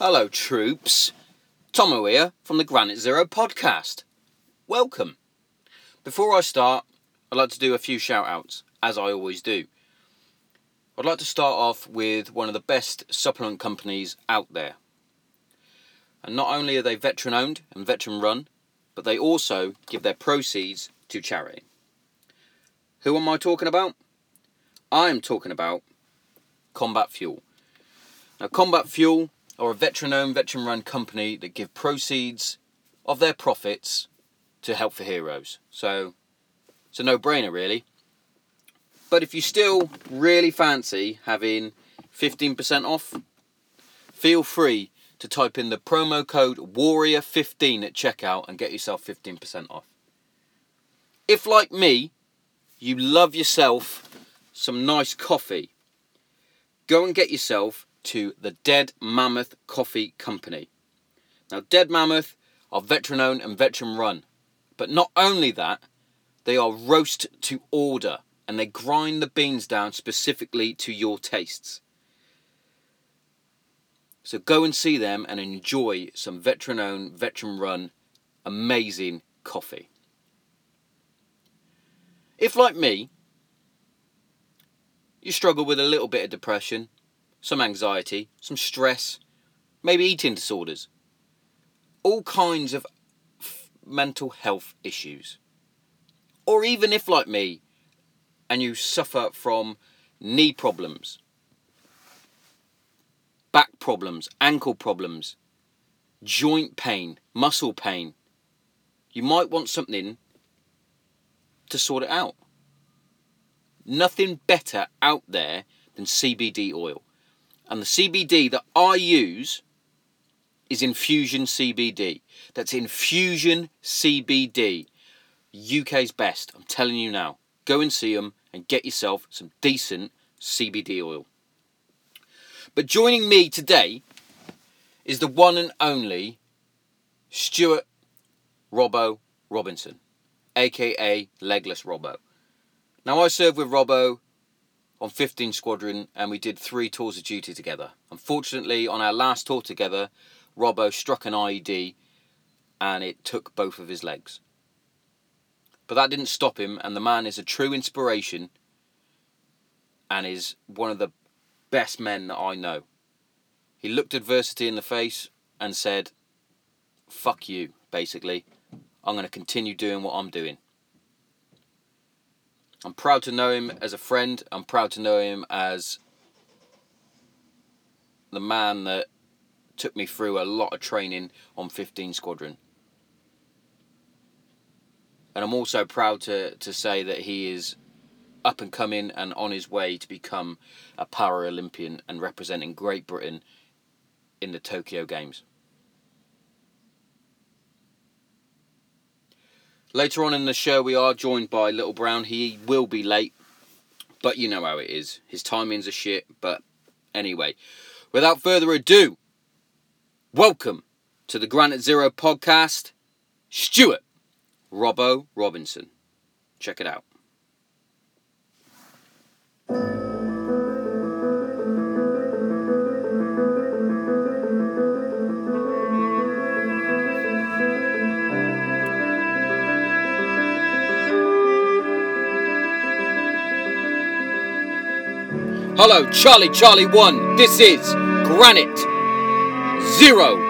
Hello troops, Tomo here from the Granite Zero podcast. Welcome. Before I start, I'd like to do a few shout outs, as I always do. I'd like to start off with one of the best supplement companies out there. And not only are they veteran owned and veteran run, but they also give their proceeds to charity. Who am I talking about? I am talking about Combat Fuel. Now Combat Fuel or a veteran-owned, veteran-run company that give proceeds of their profits to Help for Heroes. So, it's a no-brainer, really. But if you still really fancy having 15% off, feel free to type in the promo code WARRIOR15 at checkout and get yourself 15% off. If, like me, you love yourself some nice coffee, go and get yourself to the Dead Mammoth Coffee Company. Now Dead Mammoth are veteran owned and veteran run, but not only that, they are roast to order and they grind the beans down specifically to your tastes. So go and see them and enjoy some veteran owned, veteran run, amazing coffee. If like me, you struggle with a little bit of depression, some anxiety, some stress, maybe eating disorders, all kinds of mental health issues. Or even if, like me, and you suffer from knee problems, back problems, ankle problems, joint pain, muscle pain, you might want something to sort it out. Nothing better out there than CBD oil. And the CBD that I use is Infusion CBD. That's Infusion CBD. UK's best, I'm telling you now. Go and see them and get yourself some decent CBD oil. But joining me today is the one and only Stuart Robbo Robinson, aka Legless Robbo. Now I serve with Robbo on 15 Squadron, and we did 3 tours of duty together. Unfortunately, on our last tour together, Robbo struck an IED, and it took both of his legs. But that didn't stop him, and the man is a true inspiration, and is one of the best men that I know. He looked adversity in the face, and said, fuck you, basically. I'm going to continue doing what I'm doing. I'm proud to know him as a friend. I'm proud to know him as the man that took me through a lot of training on 15 Squadron. And I'm also proud to say that he is up and coming and on his way to become a Paralympian and representing Great Britain in the Tokyo Games. Later on in the show, we are joined by Little Brown. He will be late, but you know how it is. His timings are shit, but anyway. Without further ado, welcome to the Granite Zero podcast, Stuart Robbo Robinson. Check it out. Hello, Charlie, Charlie 1. This is Granite Zero.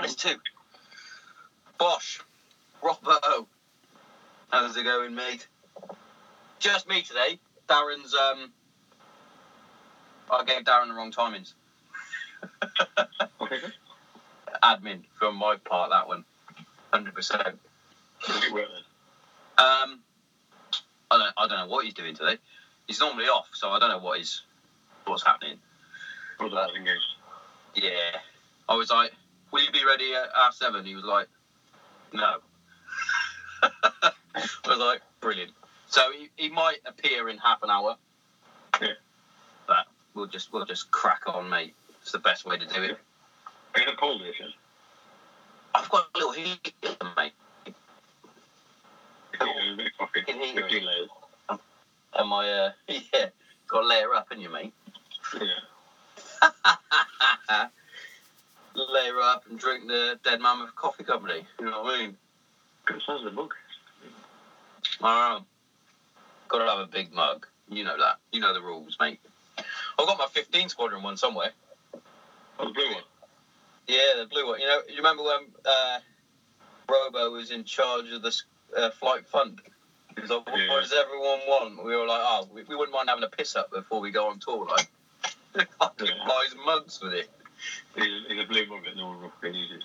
It's 2. Bosh. Robbo, how's it going, mate? Just me today. Darren's, I gave Darren the wrong timings. Admin, from my part, that one. 100%. I don't know what he's doing today. He's normally off, so I don't know what's happening. Yeah. I was like, will you be ready at 7:30? He was like, no. I was like, brilliant. So he might appear in half an hour. Yeah. But we'll just crack on, mate. It's the best way to do it. Are you in a cold edition? I've got a little heat, mate. In heat. Am I? Yeah. Got to layer up, haven't you, mate? Yeah. Layer up and drink the Dead Mammoth Coffee Company. You know what I mean? Good size of the mug. All right. Got to have a big mug. You know that. You know the rules, mate. I've got my 15 Squadron one somewhere. Oh, the blue one? Yeah, the blue one. You know, you remember when Robbo was in charge of the flight fund? He was like, what does everyone want? We were like, oh, we wouldn't mind having a piss up before we go on tour. Like, it fucking buys mugs with it. He's a blue mug that no one will really use it.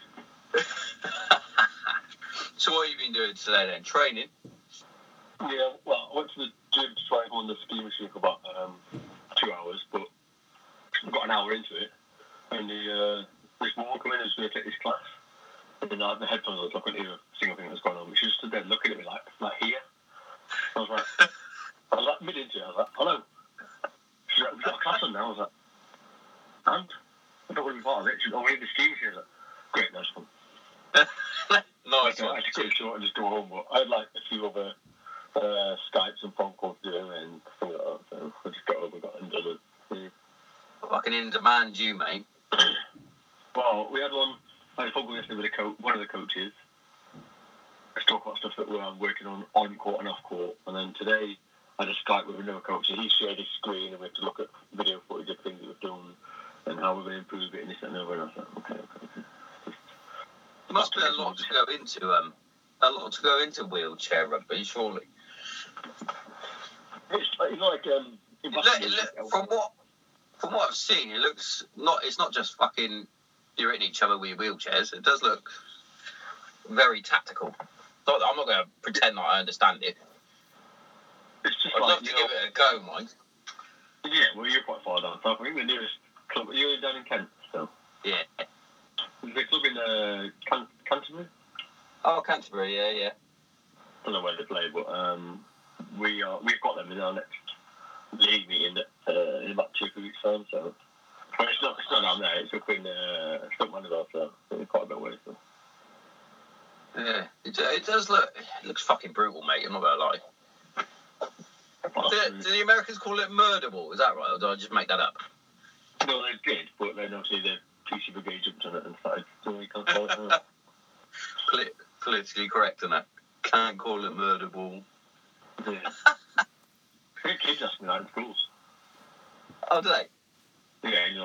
So what have you been doing today then? Training? Yeah, well, I went to the gym to try and go on the ski machine for about 2 hours, but I got an hour into it, and this woman came in and was going to take this class, and I had the headphones on, so I couldn't hear a single thing that was going on, but she just stood there looking at me like here. I was like, mid into it, I was like, hello. She's like, we've got a class on now. I was like, and? I don't want to be part of it. She's like, oh, we're in the ski machine. I was like, great, nice one. No, it's not. I just cut it short and just go home, but I had like a few other Skypes and phone calls to do and stuff like that, so I just got over and got into it. Fucking in demand, you mate. Well, we had one. I had a phone call yesterday with one of the coaches. I talk about stuff that I'm working on court and off court, and then today I had a Skype with another coach, and he shared his screen, and we had to look at video footage of things that we've done and how we're going to improve it and this and that. And I was like, okay. There must be a lot to go into. A lot to go into wheelchair rugby, surely. It's like from what I've seen, it looks not. It's not just fucking you're hitting each other with your wheelchairs. It does look very tactical. I'm not going to pretend that I understand it. It's just I'd like, love to give it a go, Mike. Yeah, well, you're quite far down south. I think the nearest club. You're down in Kent, still. So. Yeah. There's a club in Canterbury. Oh, Canterbury, yeah. I don't know where they play, but we've got them in our next league meeting in about 2 weeks' time. So, but it's not down there. It's up in Stockman as well, so it's quite a bit away. So. Yeah, it does look. It looks fucking brutal, mate. I'm not gonna lie. Do the Americans call it murder ball? Is that right, or did I just make that up? No, they did, but then obviously the PC brigade jumped on it and started. So we can't call it now. Politically correct, and I can't call it murder ball. Yeah. Kids ask me that in schools. Oh, do they? Yeah, you're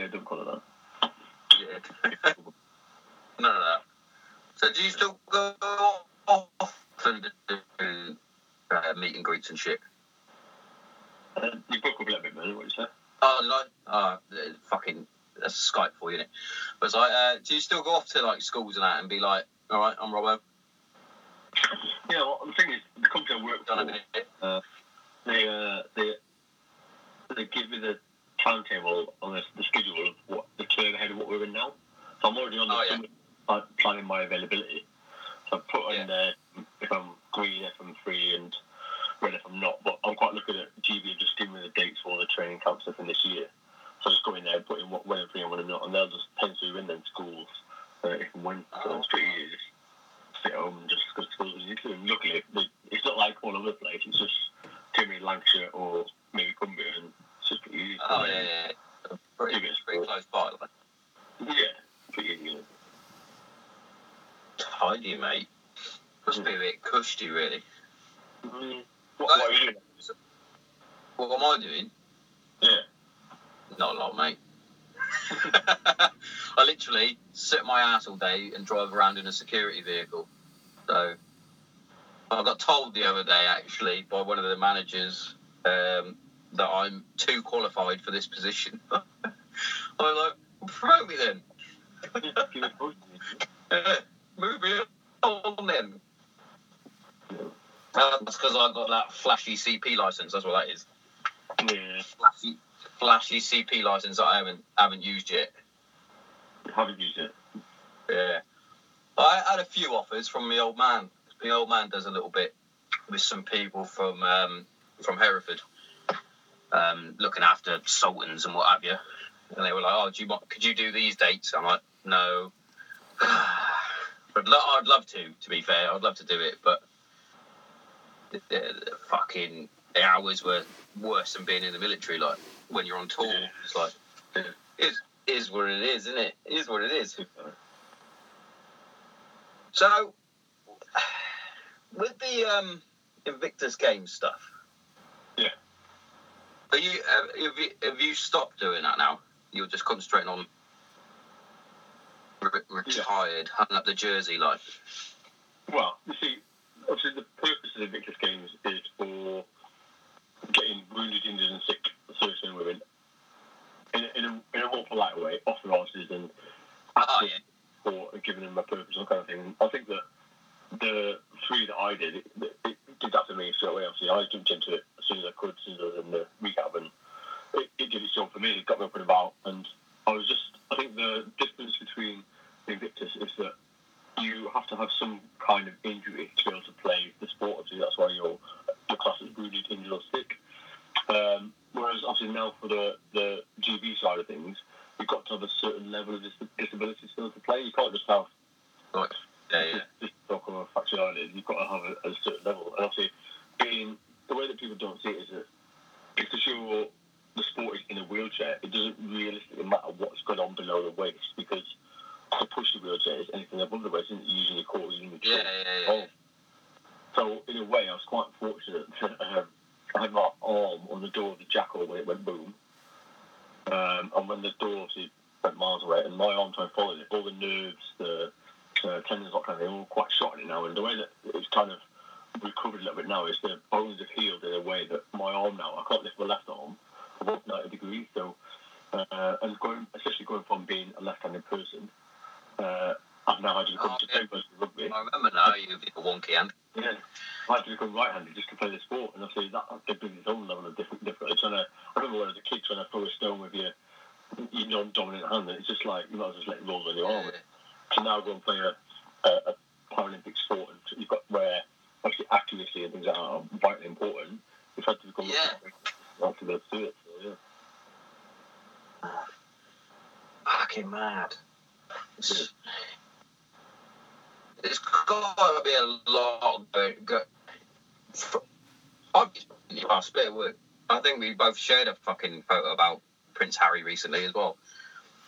like, don't call it that. Yeah. None of that. So do you still go off and do meet and greets and shit? You broke up a little bit, man, what did you say? Oh, fucking... That's a Skype for you, isn't it? But it's like, do you still go off to like schools and that and be like, all right, I'm Robbo? Yeah, well, the thing is, the company I work for, they give me the timetable on the schedule of what the term ahead of what we're in now. So I'm already on the planning my availability. So I put in there if I'm green, if I'm free, and red if I'm not. But I'm quite looking at GB just giving me the dates for all the training camps for this year. So I just go in there and put in what when I'm free and when I'm not, and they'll just pencil you in them schools if and when. So it's pretty easy to just sit at home and just go to schools as you do. And luckily, it's not like all over the place. It's just Timmy, Lancashire, or maybe Cumbria, and it's just pretty easy. Oh, yeah. Pretty close by, like. Yeah, pretty easy. Tidy, mate. Must be a bit cushy, really. Mm-hmm. What are you doing? What am I doing? Yeah. Not a lot, mate. I literally sit my ass all day and drive around in a security vehicle. So I got told the other day, actually, by one of the managers that I'm too qualified for this position. I was like, throw me then. Move me on then. That's because I got that flashy CP license. That's what that is. Yeah. Flashy CP license that I haven't used yet. You haven't used it? Yeah. I had a few offers from my old man. The old man does a little bit with some people from Hereford, looking after Sultans and what have you. And they were like, "Oh, do you want? Could you do these dates?" I'm like, "No." But I'd love to. To be fair, I'd love to do it, but the hours were worse than being in the military. Like when you're on tour, it's like it is what it is, isn't it? It is what it is. So with the Invictus Games stuff, are you have you stopped doing that now? You're just concentrating on retired, hung up the jersey like. Well, you see, obviously the purpose of the Invictus Games is for getting wounded, injured, and sick servicemen and women in a more polite way, off the horses and for giving them a purpose and kind of thing. I think that the three that I did, it did that to me straight away. Obviously, I jumped into it as soon as I could, as soon as I was in the rehab, and it did its job for me. It got me up and about, and I think the difference between the Invictus is that you have to have some kind of injury to be able to play the sport. Obviously, that's why your class is wounded, injured, or sick. Whereas, obviously, now for the GB side of things, you've got to have a certain level of disability still to play. You can't just have just talk about factionality. You've got to have a certain level. And obviously, the way that people don't see it is that because the sport is in a wheelchair, it doesn't realistically matter what's going on below the waist, because to push the wheelchair is anything above the waist isn't usually causing injury. So in a way, I was quite fortunate. I had my arm on the door of the Jackal when it went boom. And when the door went miles away, and my arm tried following it, all the nerves, the tendons, that kind of thing, all quite shot in it now. And the way that it's kind of recovered a little bit now is the bones have healed in a way that my arm now, I can't lift my left arm 90 degrees. So, and especially going from being a left-handed person, I've now had to become rugby. I remember now you've been a wonky hand. Yeah, I had to become right-handed just to play the sport, and obviously that brings its own level of difficulty. I remember when I was a kid trying to throw a stone with your non-dominant hand, and it's just like you might as well just let it roll on your arm. To now go and play a Paralympic sport, and you've got where obviously accuracy and things like that are vitally important. You've had to become to be able to do it. Fucking mad. It's got to be a lot of good. I think we both shared a fucking photo about Prince Harry recently as well.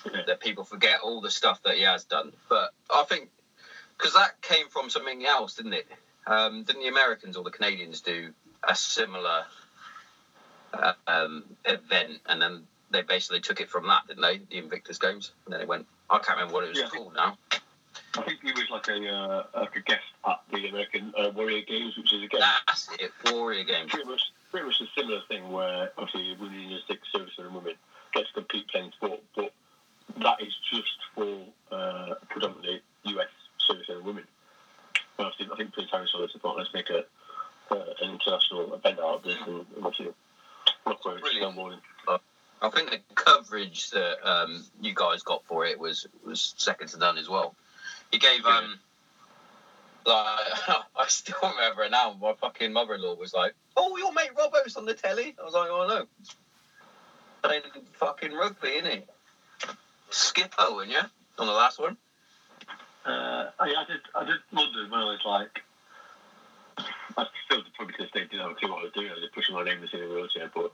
Yeah. That people forget all the stuff that he has done. But I think, because that came from something else, didn't it? Didn't the Americans or the Canadians do a similar event, and then they basically took it from that, didn't they? The Invictus Games, and then it went. I can't remember what it was called now. I think he was like a guest at the American Warrior Games, which is again. That's it, Warrior Games. Pretty much a similar thing where obviously women in the sick servicemen and women get to compete playing sport, but that is just for predominantly US servicemen and women. But obviously, I think Prince Harry saw this and thought, let's make an international event out of this, and obviously look where it's going on. I think the coverage that you guys got for it was second to none as well. It gave I still remember it now. My fucking mother-in-law was like, "Oh, your mate Robbo's on the telly." I was like, "Oh no, playing fucking rugby, innit? Skipper, weren't you on the last one?" I did wonder when I was like, I still probably to this day didn't have a clue what I was doing. I was just pushing my name into the wheelchair, but.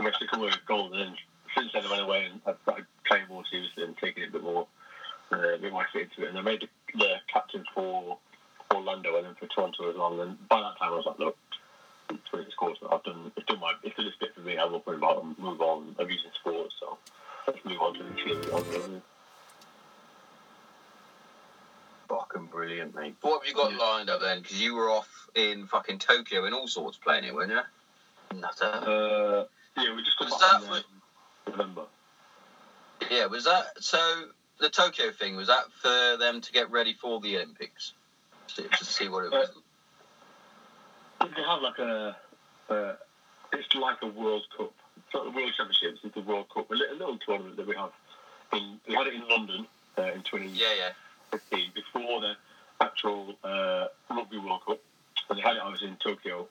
I managed to come away with gold, and then since then I went away and I've started playing more seriously and taking it a bit more, bit more fit into it. And I made the captain for Orlando and then for Toronto as well. And by that time I was like, look, it's course, it's done this bit for me. I'm not worried about it. Move on. I'm using sports, so let's move on to the team. Fucking brilliant, mate. What have you got lined up then? Because you were off in fucking Tokyo in all sorts playing it, weren't you? Nutter. Yeah, we just got back in November. Yeah, was that... So, the Tokyo thing, was that for them to get ready for the Olympics? To see what it was? They have like a... it's like a World Cup. It's not the World Championships, it's the World Cup. A little tournament that we have. We had it in London in 2015 before the actual Rugby World Cup. And they had it obviously in Tokyo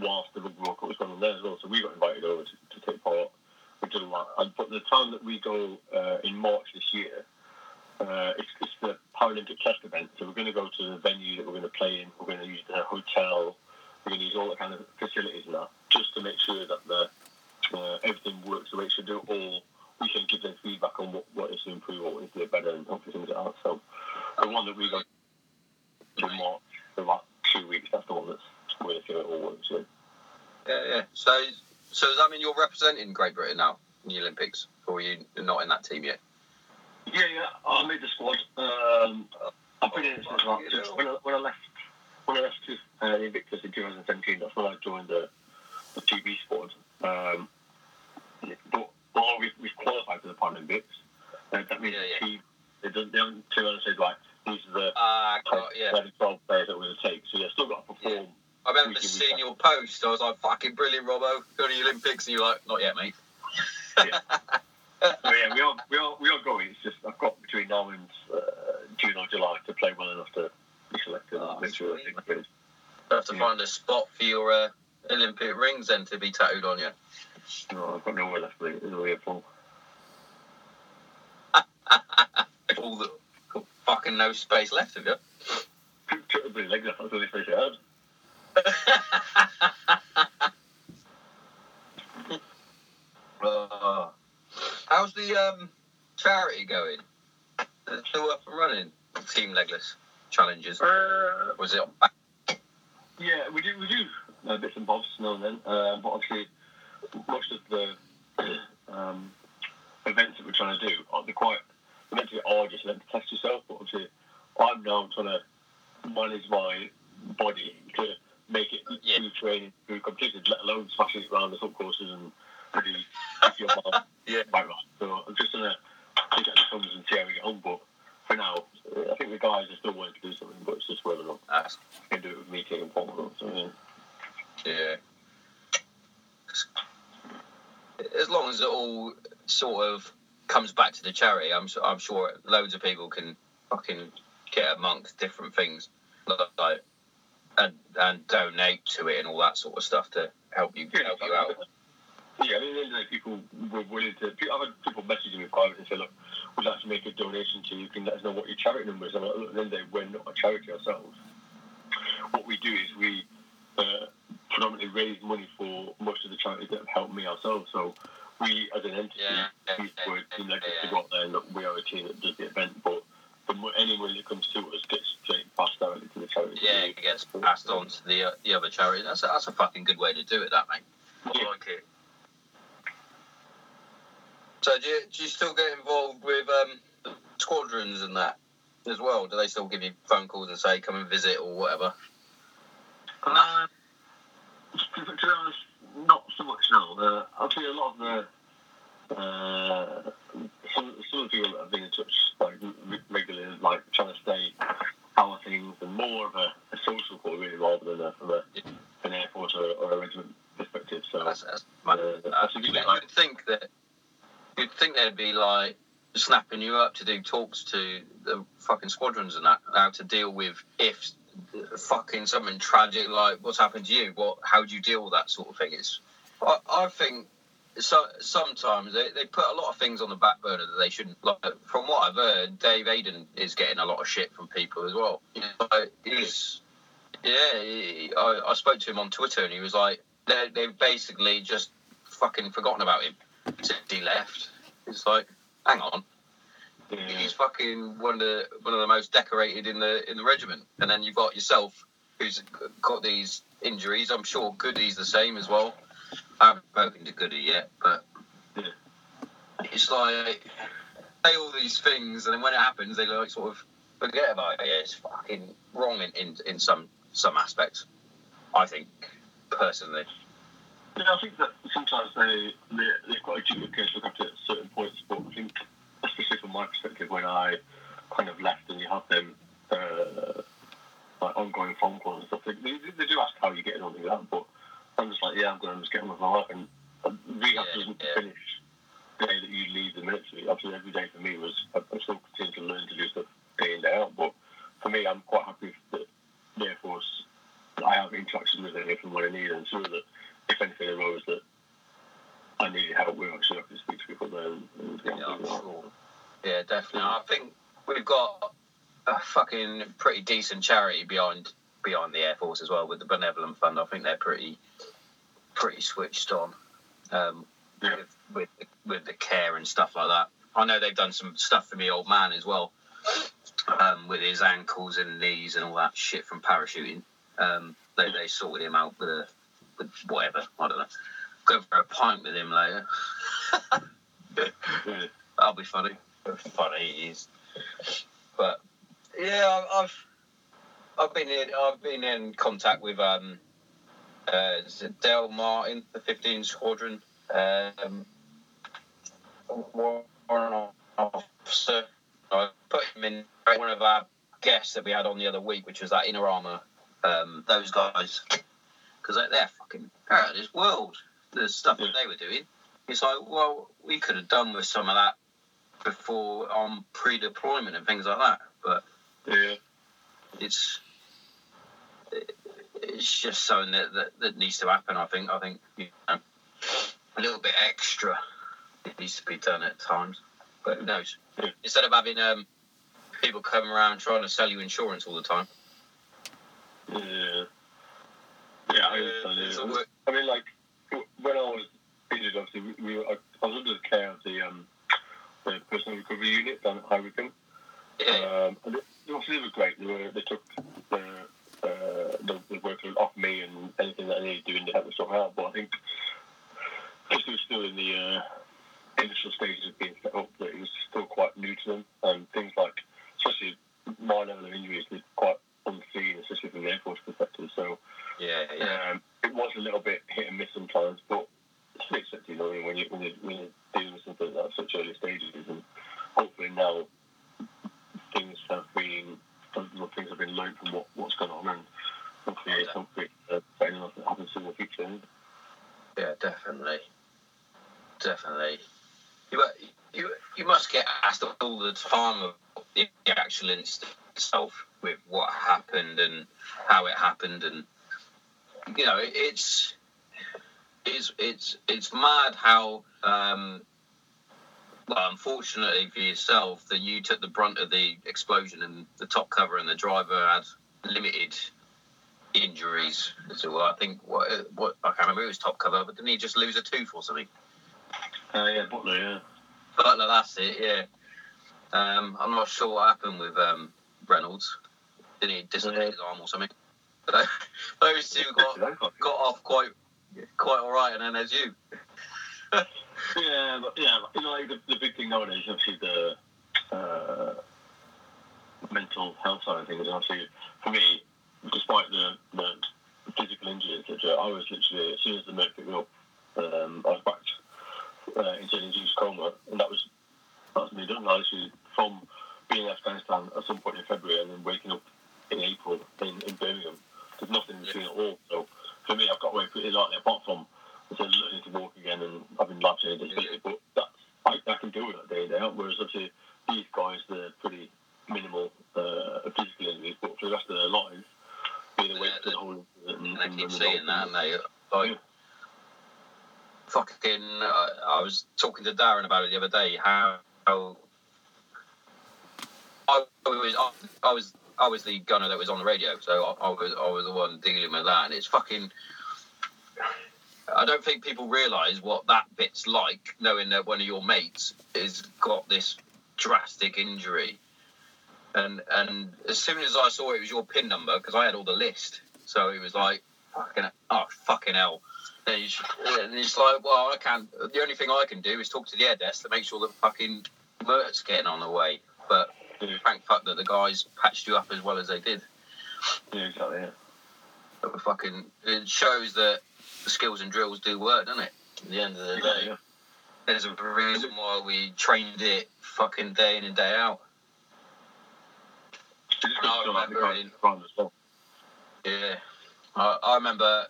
whilst the Rugby World Cup was going on there as well, so we got invited over to take part. We did a lot. But the time that we go in March this year, it's the Paralympic test event, so we're going to go to the venue that we're going to play in, we're going to use the hotel, we're going to use all the kind of facilities and that, just to make sure that everything works the way it should do, all we can give them feedback on what is to improve, what is to do better, and hopefully things like that. So the one that we go to in March, for about 2 weeks, that's the one that's really sure it all works with. Yeah. So does that mean you're representing Great Britain now in the Olympics, or are you not in that team yet? Yeah, I made the squad. I've been in it since about when I left Invictus in 2017. That's when I joined the GB squad. But although we've qualified for the Paralympics, that means the team, they haven't too honestly said like these are the 12 players that we're going to take. So yeah, still got to perform. I remember seeing your post. I was like, "Fucking brilliant, Robbo! Go to the Olympics," and you're like, "Not yet, mate." Yeah. We are going. It's just I've got between now and June or July to play well enough to be selected. And make sure that things good. You have to find a spot for your Olympic rings then to be tattooed on you. No, I've got nowhere left for the way of all. All the fucking no space left of you. Took the legs off. That's the only space I had. How's the charity going? Is it still up and running? Team Legless challenges. Was it on back? Yeah, we do bits and bobs now and then, but obviously most of the events that we're trying to do are they're meant to be arduous, meant to test yourself. But obviously, I'm now trying to manage my body to make it through training, through competition, let alone smashing it around the sub courses and really your mouth. So I'm just going to take out the thumbs and see how we get on. But for now, I think the guys are still wanting to do something, but it's just whether or not they can do it with me taking part or something. Yeah. As long as it all sort of comes back to the charity, I'm sure loads of people can fucking get amongst different things like and donate to it and all that sort of stuff to help you out. Yeah, I mean, at the end of the day, people were willing to... I've had people messaging me private and say, look, we'd like to make a donation to you, can let us know what your charity number is. And at the end of the day, we're not a charity ourselves. What we do is we predominantly raise money for most of the charities that have helped me ourselves. So we, as an entity, we're a team to go out there and look, we are a team that does the event, but any money that comes to us gets straight passed directly to the charity. Yeah, it gets passed on to the other charity. That's a fucking good way to do it, that, mate. I like it. So do you still get involved with squadrons and that as well? Do they still give you phone calls and say, come and visit or whatever? To be honest, not so much now. Actually, a lot of the... some of the people that have been in touch like, regularly, like trying to stay our things and more of a social call really rather than an airport or a regiment perspective. So I think that... You'd think they'd be, like, snapping you up to do talks to the fucking squadrons and that, how to deal with if fucking something tragic, like, what's happened to you, how do you deal with that sort of thing? I think so, sometimes they put a lot of things on the back burner that they shouldn't, like, from what I've heard, Dave Aiden is getting a lot of shit from people as well. Like, I spoke to him on Twitter and he was like, they've basically just fucking forgotten about him. Since he left, it's like, hang on, he's fucking one of the most decorated in the regiment, and then you've got yourself who's got these injuries. I'm sure Goody's the same as well. I haven't spoken to Goody yet, but it's like say all these things, and then when it happens, they like sort of forget about it. Yeah, it's fucking wrong in some aspects, I think personally. Yeah, I think that sometimes they've got a duplicate case to look after at certain points, but I think, especially from my perspective, when I kind of left and you have them like ongoing phone calls and stuff, they do ask how you're getting on with that, but I'm just like, I'm going to just get on with my life, and rehab doesn't finish the day that you leave the military. Obviously, every day for me was, I still continue to learn to do stuff day in, day out, but for me, I'm quite happy that the Air Force I have interactions with it if and when I need them, so that if anything arose that I needed help with, so I could speak to people then. Yeah, definitely. I think we've got a fucking pretty decent charity beyond the Air Force as well with the Benevolent Fund. I think they're pretty switched on with the care and stuff like that. I know they've done some stuff for me old man as well, with his ankles and knees and all that shit from parachuting. They sorted him out with whatever, I don't know. Go for a pint with him later. That'll be funny. Funny it is. But yeah, I've been in contact with Zadel Martin, the 15 Squadron, warrant officer. I put him in one of our guests that we had on the other week, which was that Inner Armour. Those guys, because they're fucking out of this world. The stuff that they were doing. It's like, well, we could have done with some of that before on pre-deployment and things like that. But yeah, it's just something that needs to happen. I think you know, a little bit extra needs to be done at times. But who knows? Yeah. Instead of having people coming around trying to sell you insurance all the time. Yeah, I understand. I mean, like when I was injured, obviously I was under the care of the Personal Recovery Unit down at Highwayton. Yeah. And the officers were great. They took the workload off me and anything that I needed doing to help me sort out. But I think because it was still in the initial stages of being set up, that it was still quite new to them, and things like, especially my level of injuries, they're quite unseen, especially from the Air Force perspective. So yeah. It was a little bit hit and miss sometimes, but it's unexpected, you know, when you're dealing with something at such early stages, and hopefully now things have been learned from what's going on, and hopefully it's something better enough that happens in the future. Yeah, definitely. You must get asked all the time about the actual incident itself, with what happened and how it happened, and you know, it's mad how well, unfortunately for yourself, that you took the brunt of the explosion, and the top cover and the driver had limited injuries. So I think what I can't remember, it was top cover, but didn't he just lose a tooth or something? Yeah, Butler, that's it. Yeah, I'm not sure what happened with Reynolds. Didn't he dislocate his arm or something? But those two got off quite all right, and then there's you. But, you know, like the big thing nowadays is obviously the mental health side of things. Obviously, for me, despite the physical injuries, I was literally, as soon as the med picked me up, I was back into an induced coma, and that was me done. I literally, from being in Afghanistan at some point in February and then waking up in April in Birmingham, there's nothing in between at all. So for me, I've got away pretty lightly, apart from learning to walk again and having life changing disability, but I can deal with that day in, day out. Whereas obviously these guys, they're pretty minimal physical injuries, but for the rest of their lives, being away for the whole incident, and keep seeing that, mate. Fucking, I was talking to Darren about it the other day. How I was the gunner that was on the radio, so I was the one dealing with that, and it's fucking. I don't think people realise what that bit's like, knowing that one of your mates has got this drastic injury, and as soon as I saw it was your PIN number, because I had all the list, so it was like fucking hell. And it's like, well, the only thing I can do is talk to the air desk to make sure that fucking Mert's getting on the way, but. Thank fuck that the guys patched you up as well as they did. Yeah, exactly. Yeah. But fucking, it shows that the skills and drills do work, doesn't it? At the end of the day, yeah. There's a reason why we trained it fucking day in and day out. I remember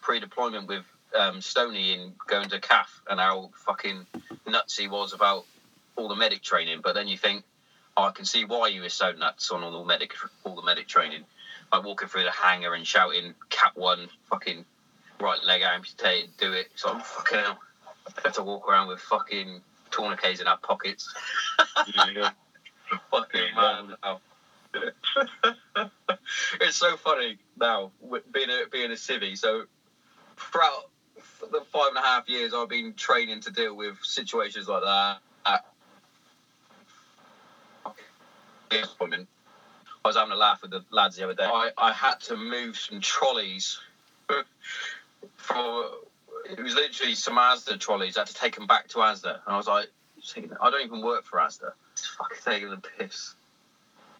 pre-deployment with Stoney and going to CAF, and how fucking nuts he was about all the medic training. But then you think, I can see why you were so nuts on all the medic training, like walking through the hangar and shouting Cat 1, fucking right leg amputated, do it. It's like, fucking hell, I have to walk around with fucking tourniquets in our pockets. Yeah. Fucking man. It's so funny now, being a civvy. So throughout the 5.5 years I've been training to deal with situations like that. I was having a laugh with the lads the other day. I had to move some trolleys. It was literally some Asda trolleys. I had to take them back to Asda. And I was like, I don't even work for Asda. It's fucking taking the piss.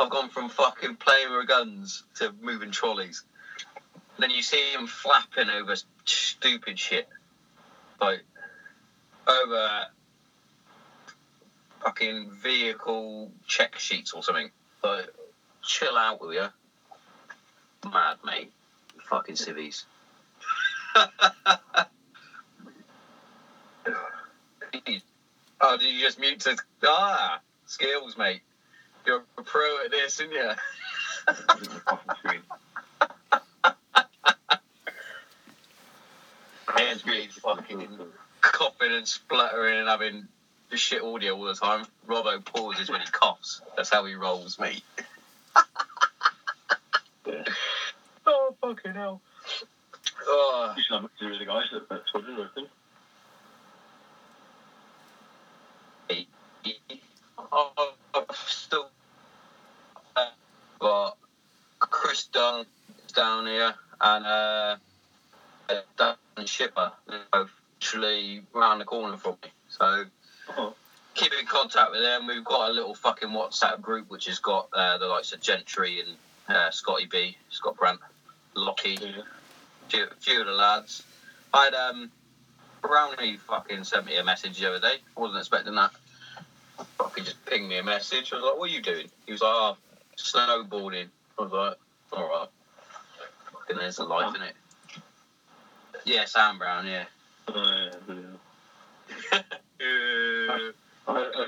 I've gone from fucking playing with guns to moving trolleys. And then you see them flapping over stupid shit. Like, over fucking vehicle check sheets or something. Like, chill out, will ya? Mad, mate. Fucking civvies. Oh, did you just mute to... Ah, skills, mate. You're a pro at this, aren't you? It's really fucking coughing and spluttering and having shit audio all the time. Robbo pauses when he coughs. That's how he rolls, mate. Yeah. Oh, fucking hell. Oh. You should have to do with the guys at Squadron, I think. I've still got Chris Dunn down here and Dan Shipper. They're both literally round the corner from me. So keep in contact with them. We've got a little fucking WhatsApp group which has got the likes of Gentry and Scotty B, Scott Brandt, Lockie, a few of the lads. I had Brownie fucking sent me a message the other day. I wasn't expecting that. Fucking just pinged me a message. I was like, what are you doing? He was like, oh, snowboarding. I was like, alright. Fucking there's a life in it. Yeah, Sam Brown, yeah. I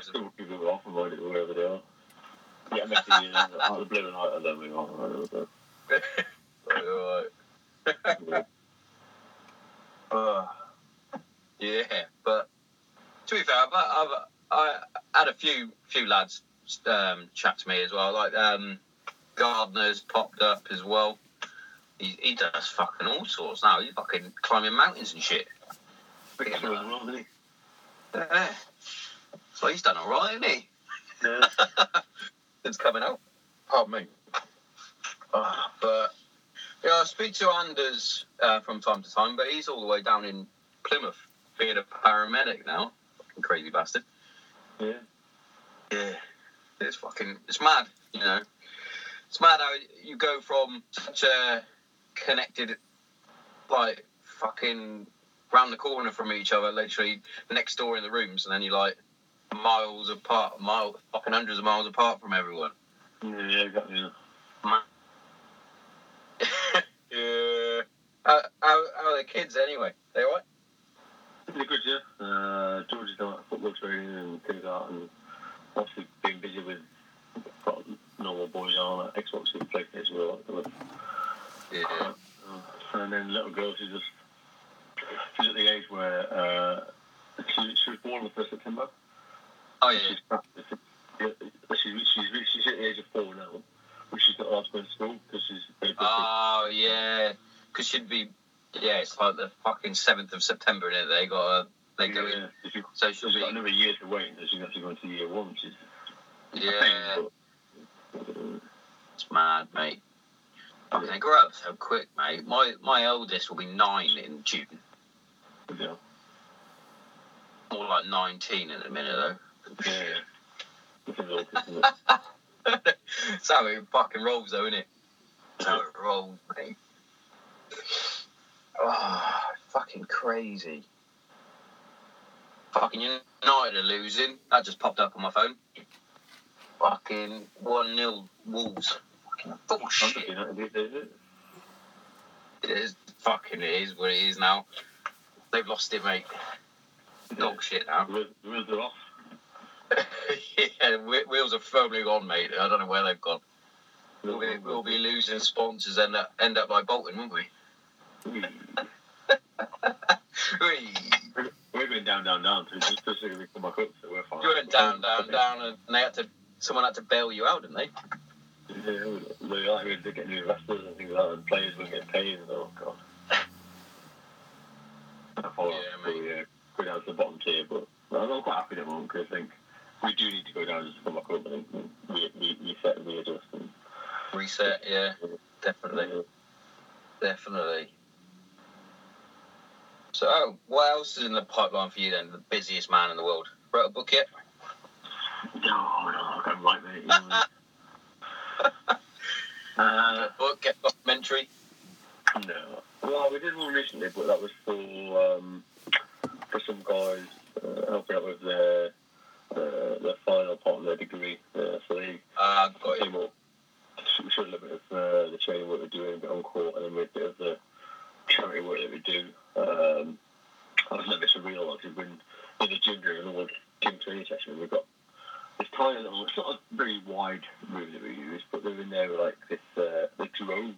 still give them off and avoid it wherever they are. Yeah, messaging in out of the blue and I don't move on a little bit. Alright. Yeah, but to be fair, I had a few lads chat to me as well. Like Gardner's popped up as well. He does fucking all sorts now. He's fucking climbing mountains and shit. He's done all right, isn't he? Yeah. So he's done all right, isn't he? Yeah. It's coming out. Pardon me. But yeah, I speak to Anders from time to time, but he's all the way down in Plymouth being a paramedic now. Fucking crazy bastard. Yeah. Yeah. It's fucking... It's mad, you know. It's mad how you go from such a connected, like, fucking round the corner from each other, literally next door in the rooms, and then you're, like, miles apart, fucking hundreds of miles apart from everyone. Yeah, exactly. Yeah. How are the kids, anyway? They all right? Pretty good, yeah. George has done football training and things like that, and obviously being busy with normal boys on like Xbox and PlayStation with. Yeah. And then little girl, she's at the age where she was born on the 1st of September. Oh yeah. She's at the age of 4 now, which she's not allowed to go to school because she's. Oh yeah, because she'd be. Yeah, it's like the fucking 7th of September, isn't it? They go in. So she'll be another year to wait until she's actually going to year one. It's mad, mate. Fucking they grow up so quick, mate. My eldest will be 9 in June. Yeah. More like 19 in a minute, though. Yeah. That's how it fucking rolls, though, isn't it? That's how it rolls, mate. Oh, fucking crazy. Fucking United are losing. That just popped up on my phone. Fucking 1-0 Wolves. Fucking bullshit. It is what it is now. They've lost it, mate. Dog shit now. Wheels are off. Yeah, wheels are firmly gone, mate. I don't know where they've gone. We'll be losing sponsors and end up by Bolton, won't we? We went down. You went down, and they had to. Someone had to bail you out, didn't they? Yeah, we had to get new wrestlers and things like that, and players weren't getting paid. Oh God. I thought go down to the bottom tier, but I'm quite happy at the moment because I think we do need to go down just to come back up. I think we set and readjust and reset. Yeah. Definitely. So, what else is in the pipeline for you then? The busiest man in the world. Wrote a book yet? No, I don't like that. Get a documentary? No. Well, we did one recently, but that was for some guys helping out with their final part of their degree. So they came up. We showed a little bit of the training work we're doing, a bit on court, and then we had a bit of the charity work that we do. I was a little bit surreal because when in the gym during the gym training session, we've got this tiny little, it's not a very wide room that we use, but they're in there with like this the drone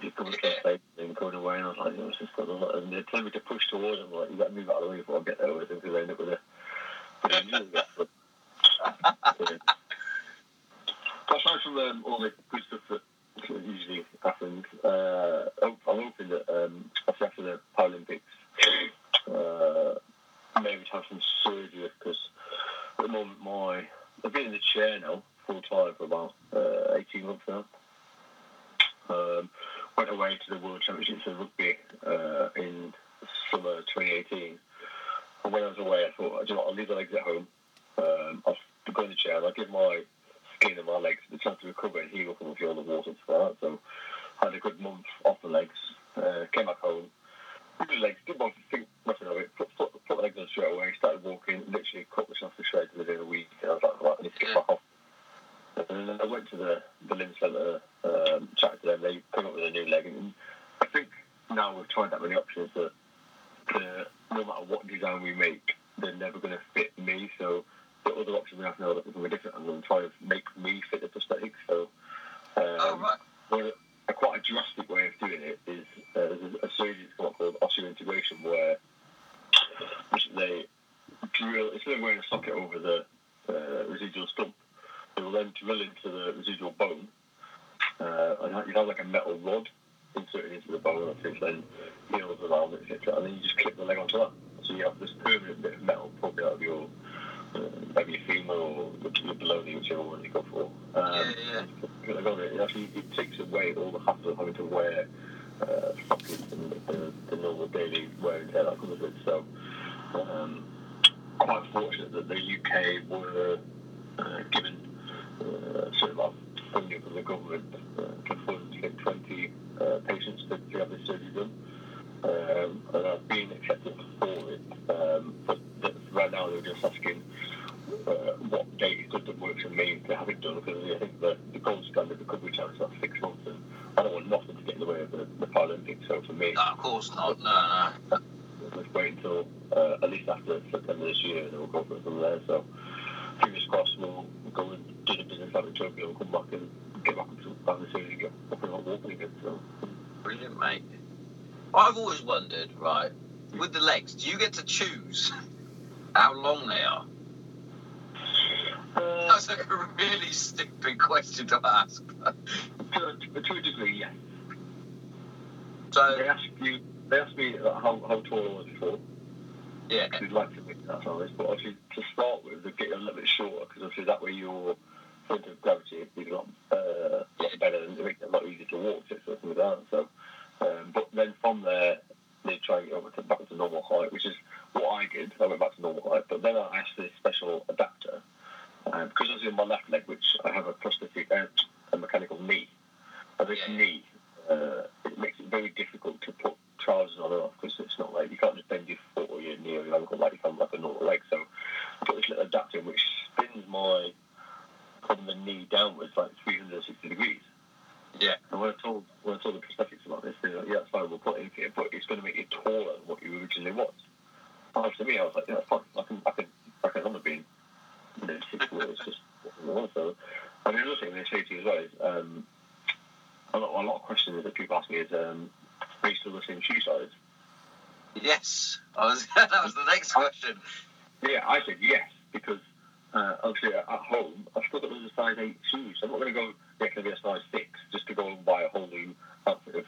just coming to the place and going away, and I was like, you know, it's just got a lot, and they told me to push towards them, like, you got to move out of the way before I get there with them because they end up with a new one. Aside from all the good stuff that usually happens, I'm hoping that after the Paralympics, maybe to have some surgery because at the moment I've been in the chair now full time for about 18 months now. Went away to the World Championships of Rugby in summer 2018, and when I was away, I thought, do you know what, I'll leave the legs at home. I'll go in the chair and I'll give my skin and my legs the chance to recover and heal from a few all the water and stuff like that. So I had a good month off the legs, came back home, did the legs, did one thing, nothing of it, put the legs on straight away, started walking, literally cut myself to shreds within a week, and I was like, right, I need to get back off. And then I went to the limb centre, chatted to them, they came up with a new leg, and I think now we've tried that many options that no matter what design we make, they're never going to fit me, so the other option we have now that we're different, I'm going to try to make me fit the prosthetic, so quite a drastic way of doing it is a surgery that's come up called osseointegration, which they drill, instead of wearing a socket over the residual stump, they will then drill into the residual bone, and you have like a metal rod inserted into the bone, which then heals around it, etc., and then you just clip the leg onto that, so you have this permanent bit of metal probably out of your maybe your femur or your baloney, whichever one you go for. It takes away all the hassle of having to wear sockets and the normal daily wear and tear that comes with. So quite fortunate that the UK were given sort of funding from the government to fund 20 patients to have this surgery done. And I've been accepted for it, but right now they're just asking what date could work for me to have it done, because I think the gold standard recovery time is about 6 months, and I don't want nothing to get in the way of the Paralympics, so for me... No, of course not, no. Let's wait until at least after September this year, and then we'll go for it from there, so fingers crossed we'll go and do the business out of Tokyo and come back and get back into the series and get up and walking again, so... Brilliant, mate. I've always wondered, right, with the legs, do you get to choose how long they are? That's like a really stupid question to ask. To a degree, yes. So they asked me how tall I was before. Yeah. We'd like to think that's how it is, but obviously to start with, they get a little bit shorter, because obviously that way your point of gravity is a lot better, and it makes it a lot easier to walk, something like that, so... but then from there, they try and get back to normal height, which is what I did. I went back to normal height, but then I asked this special adapter, because I was in my left leg, which I have a prosthetic, a mechanical knee. And this knee, it makes it very difficult to put trousers on and off, because it's not like you can't just bend your foot or your knee or your ankle like you can like a normal leg. So I put this little adapter in, which spins my from the knee downwards like 360 degrees. Yeah. And when I told the prosthetics about this, they were like, yeah, that's fine, we'll put it in here, but it's going to make you taller than what you originally was. And to me, I was like, yeah, that's fine. I can remember being 6 foot. It's just what I want. So, and the other thing they say to you as well is, a lot of questions that people ask me is, are you still the same shoe size? Yes. That was the next question. Yeah, I said yes, because obviously at home, I thought it was a size 8 shoe, so I'm not going to go, yeah, can I be a size 6 just to go and buy a whole new outfit of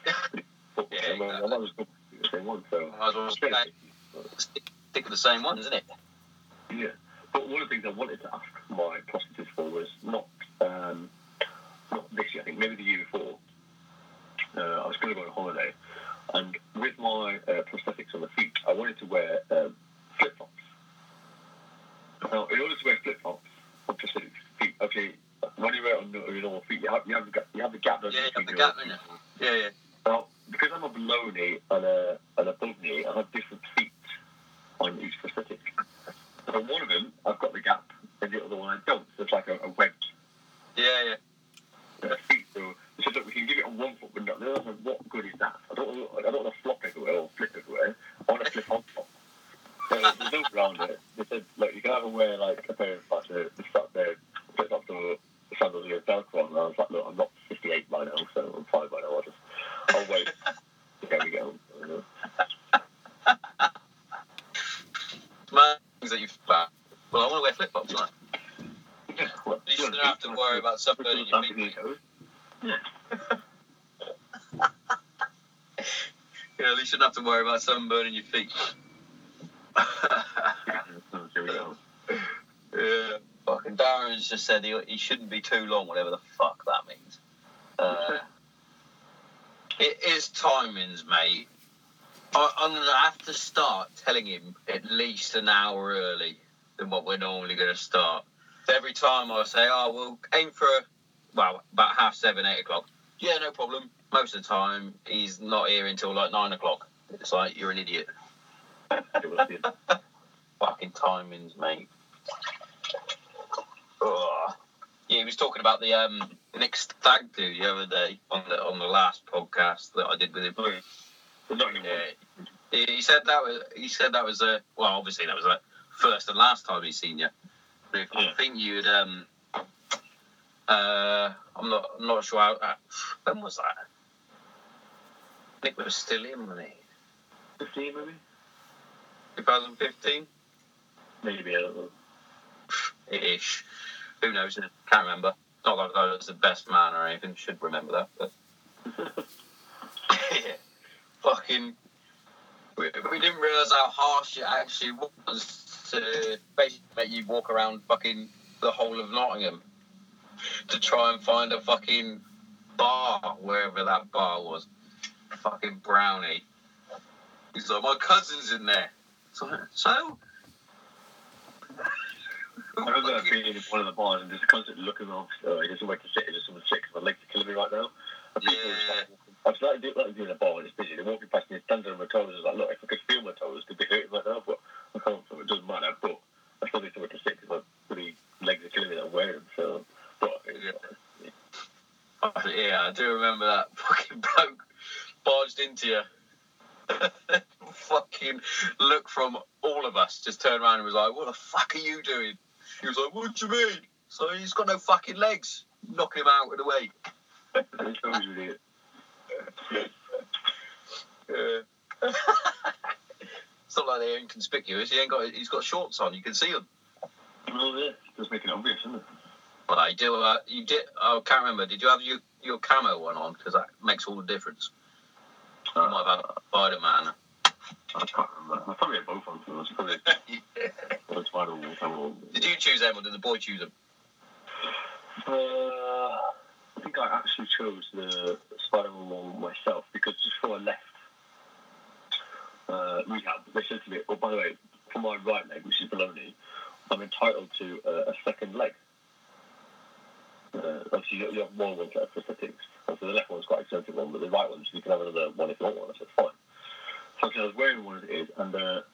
footwear? Yeah, exactly. I was going to do the same one, so... I was going to stick with the same one, isn't it? Yeah. But one of the things I wanted to ask my prostitutes for was not this year, I think maybe the year before. I was going to go on holiday, and with my prosthetics on the feet, I wanted to wear flip-flops. Now, in order to wear flip-flops on prosthetic feet, okay, when you wear it on your normal feet, you have the gap. Yeah, you have the gap in it. Yeah, yeah. Now, because I'm a below knee and a above knee, I have different feet on each prosthetic. So on one of them, I've got the gap, and the other one I don't. So it's like a wedge. Yeah, yeah. Feet, so they said, look, we can give it on one foot, but not the other. What good is that? I don't want to flop everywhere or flip everywhere. I want to flip on top. So there's no round it. They said, look, you can either wear like a pair of like the strap there, flip up to the sandals with a Velcro on. And I was like, look, I'm not 58 by now, so I'm 5 by now. I'll wait. There we go. Things that you well, I want to wear flip flops, right? Yeah, well, you shouldn't have to worry about subverting your feet. Yeah. Yeah, you shouldn't have to worry about sunburning your feet. Yeah. Fucking Darren's just said he shouldn't be too long, whatever the fuck that means. It is timings, mate. I'm going to have to start telling him at least an hour early than what we're normally going to start. So every time I say, we'll aim for, about 7:30, 8:00. Yeah, no problem. Most of the time, he's not here until like 9:00. It's like, you're an idiot. Fucking timings, mate. Ugh. Yeah, he was talking about the Nick Stag do the other day on the last podcast that I did with him. Not anymore. Yeah. He said that was obviously that was like first and last time he's seen you. But I think you'd I'm not sure how. When was that? Nick was still in, wasn't he? 15 maybe. 2015. Maybe a little. Ish. Who knows? Can't remember. Not like I was the best man or anything. Should remember that. But... yeah. Fucking, we didn't realise how harsh it actually was to basically make you walk around fucking the whole of Nottingham to try and find a fucking bar, wherever that bar was. Fucking Brownie. He's like, my cousin's in there. So? I remember being in one of the bars and just constantly looking off, I guess I went to sit and just someone sick because my legs are killing me right now. I was like doing a bar when it's busy. They're walking past me, standing on my toes. I was like, look, if I could feel my toes, they'd be hurting right now, but I can't, so it doesn't matter. But I still need somewhere to sit because my bloody legs are killing me that I'm wearing, so... But, yeah, I do remember that fucking bloke barged into you. Fucking look from all of us just turned around and was like, what the fuck are you doing? He was like, what do you mean? So he's got no fucking legs. Knocking him out of the way. I told you that. It's not like they're inconspicuous. He's got shorts on. You can see them. Well, yeah, just making it obvious, isn't it? Well, I do. You did. I can't remember. Did you have your camo one on? Because that makes all the difference. You might have had Spider-Man. I can't remember. I probably had both on. So probably yeah. Spider-Man. Did you choose them, or did the boy choose them? I think I actually chose the Spider-Man one myself because just before I left rehab, they said to me, oh, by the way, for my right leg, which is below knee, I'm entitled to a second leg. Obviously, you have one leg for prosthetics. So the left one's quite an expensive one, but the right one, so you can have another one if you want one. I said, fine. So actually, I was wearing one as it is, and the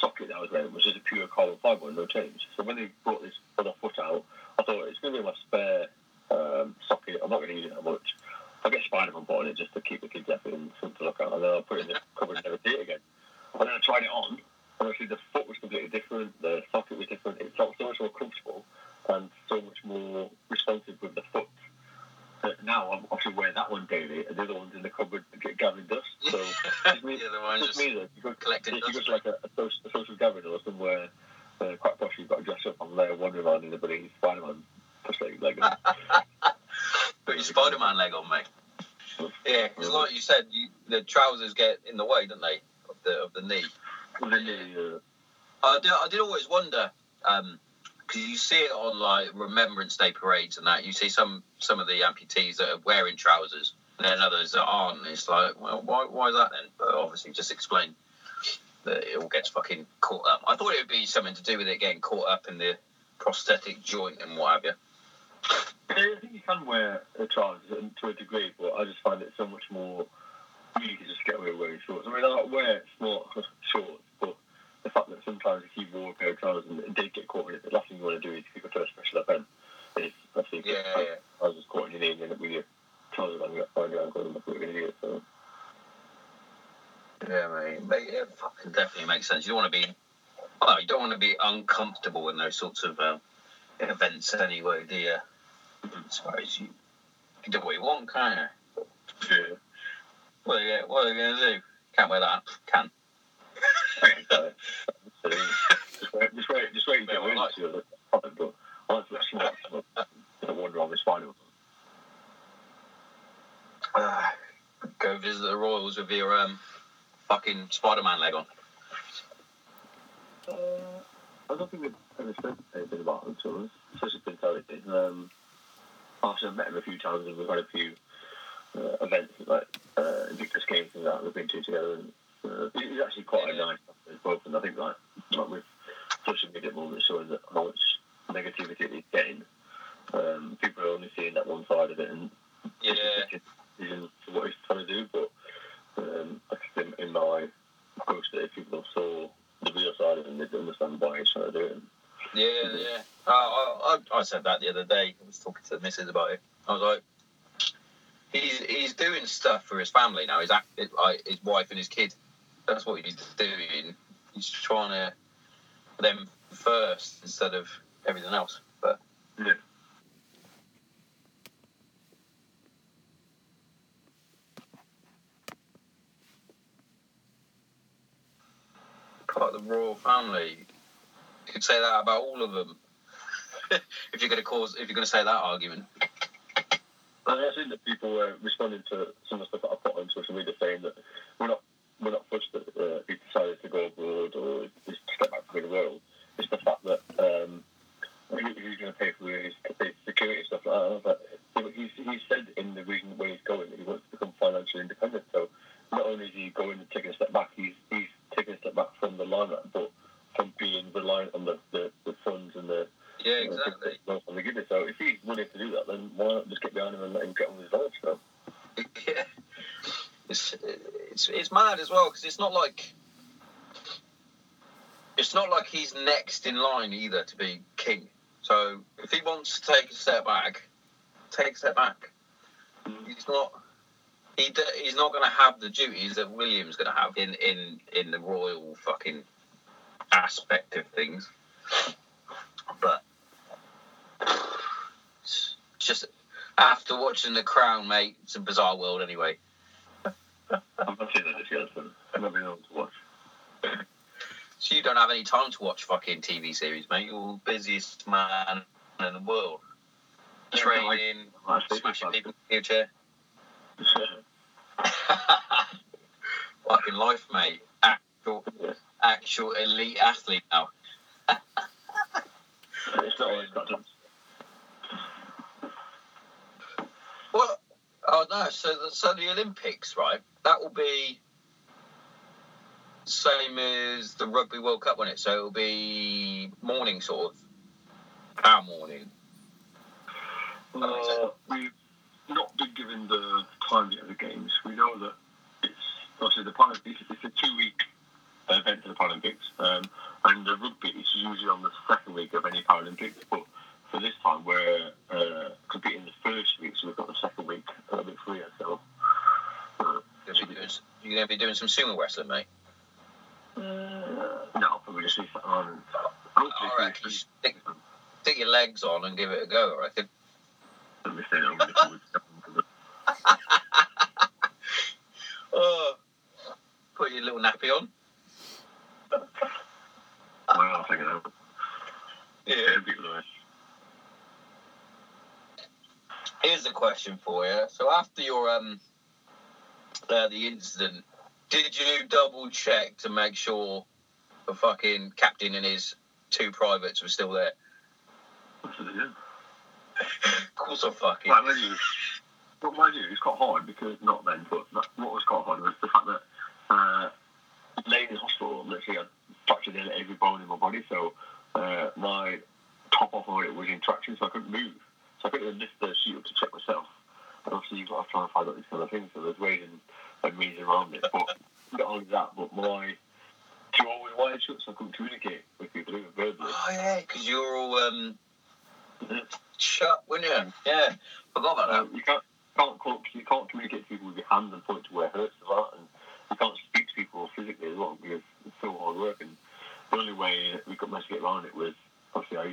socket that I was wearing was just a pure carbon fibre one, no change. So when they brought this other foot out, I thought, it's going to be my spare... socket, I'm not going to use it that much. I'll get Spider-Man bought on it just to keep the kids happy and something to look at, and then I'll put it in the cupboard and never see it again. And then I tried it on, and obviously the foot was completely different, the socket was different, it felt so much more comfortable and so much more responsive with the foot. Now I'm actually go collecting dust. You go to like a social gathering or somewhere quite posh, you've got to dress up and they're wandering around in the bloody Spider-Man prosthetic leg on. Put your Spider-Man leg on, mate. Yeah, because like you said, the trousers get in the way, don't they, of the knee. Yeah. I did always wonder, because you see it on like Remembrance Day parades and that. You see some of the amputees that are wearing trousers, and then others that aren't. It's like, well, why is that then? But obviously, just explain that it all gets fucking caught up. I thought it would be something to do with it getting caught up in the prosthetic joint and what have you. I think you can wear a trousers to a degree, but I just find it so much more. You can just get away with wearing shorts. I mean, I wear smart shorts, but the fact that sometimes if you wore a pair of trousers and it did get caught in it, the last thing you want to do is give a first special event. Let's see, I was just caught in your knee and then with your trousers on your ankle and you're going to do it. So. Yeah, mate, it fucking definitely makes sense. You don't want to be uncomfortable in those sorts of events anyway, do you? As far as you can do what you want, can't you? Yeah. What are you going to do? Can't wear that. Can. Just wait until we're into the other time, but I'll have to watch the wander on this final. Go visit the Royals with your fucking Spider-Man leg on. I don't think we've ever said anything about them to us, especially Prince Harry. I've met him a few times and we've had a few events like Invictus Games and that we've been to together, and he's actually quite a nice person as well. And I think like with social media movement showing that how much negativity it's getting, people are only seeing that one side of it and decisions to what he's trying to do. But I think in my post that if people saw the real side of it, they'd understand why he's trying to do it. Yeah. I said that the other day. I was talking to the missus about it. I was like, he's doing stuff for his family now. He's acting like his wife and his kid. That's what he's doing. He's trying to them first instead of everything else. But yeah. Part of the royal family. You could say that about all of them. If you're going to say that argument. I've seen that people were responding to some of the stuff that I put on social media saying that we're not fussed that he decided to go abroad or just step back from the world. It's the fact that who's going to pay for his security and stuff like that. But he said in the reason where he's going that he wants to become financially independent. So not only is he going and taking a step back, he's taking a step back from the limelight, but from being reliant on the funds and the... Yeah, exactly. So if he's willing to do that, then why not just get behind him and let him get on with his life? So. Yeah, it's mad as well because it's not like he's next in line either to be king. So if he wants to take a step back, He's not going to have the duties that William's going to have in the royal fucking aspect of things, but. Just after watching The Crown, mate, it's a bizarre world anyway. I'm not sure that it's yet, so I'm not being able to watch. So you don't have any time to watch fucking TV series, mate. You're the busiest man in the world. Training, smashing people in the wheelchair. Fucking life, mate. Actual elite athlete now. It's not always got done. Well, oh no, so the Olympics, right? That will be the same as the Rugby World Cup, won't it? So it'll be morning, sort of, our morning. We've not been given the times of the games. We know that it's, obviously, the Paralympics, it's a 2-week event for the Paralympics, and the rugby is usually on the second week of any Paralympics, but for this time, we're competing the first week, so we've got the second week a little bit freer. So you're going to be doing some sumo wrestling, mate? No, probably just sit on. All right, you stick your legs on and give it a go, I reckon. Let me say that. Put your little nappy on. Wow, I know. Yeah, it'd be nice. Here's a question for you. So after your the incident, did you double check to make sure the fucking captain and his two privates were still there? Of course I fucking. Well, mind you, it's quite hard because not then, but what was quite hard was the fact that laying in hospital, literally I fractured nearly every bone in my body, so my top off of it was in traction, so I couldn't move. So I couldn't lift the sheet up to check myself. And obviously you've got to try and find out these kind of things, so there's ways and means around it. But not only that, but my two eyes were wired shut, so I couldn't communicate with people who were verbally. Oh yeah, because you were all shut, weren't you? Yeah, forgot about that. You can't communicate to people with your hands and point to where it hurts and that, and you can't speak to people physically as well because it's so hard work. And the only way we could manage to get around it was obviously AB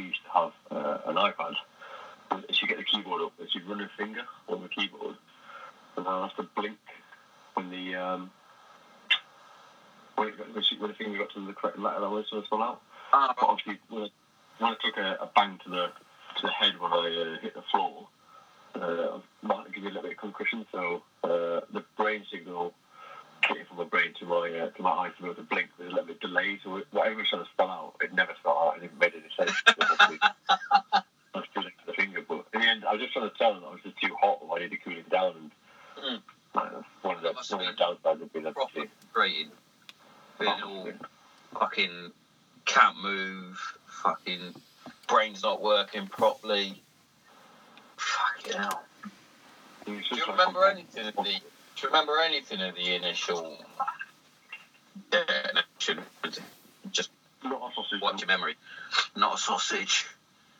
used to have an iPad. And she'd get the keyboard up and she'd run her finger on the keyboard, and I'd have to blink when the finger got to the correct letter that I was supposed to spell out. But obviously when I took a bang to the head when I hit the floor, I might give me a little bit of concussion, so the brain signal came from my brain to my eyes to be able to blink was a little bit delayed, so whatever I was trying to spell out, it never spelled out, and it made any sense. I was blinked the finger, but in the end, I was just trying to tell them that I was just too hot, I needed to cool it down, and one of the downsides would be that proper brain, being all fucking can't move, fucking brain's not working properly. Fucking hell. Do you remember anything of the initial detonation? Just not a sausage. Watch your memory. Not a sausage.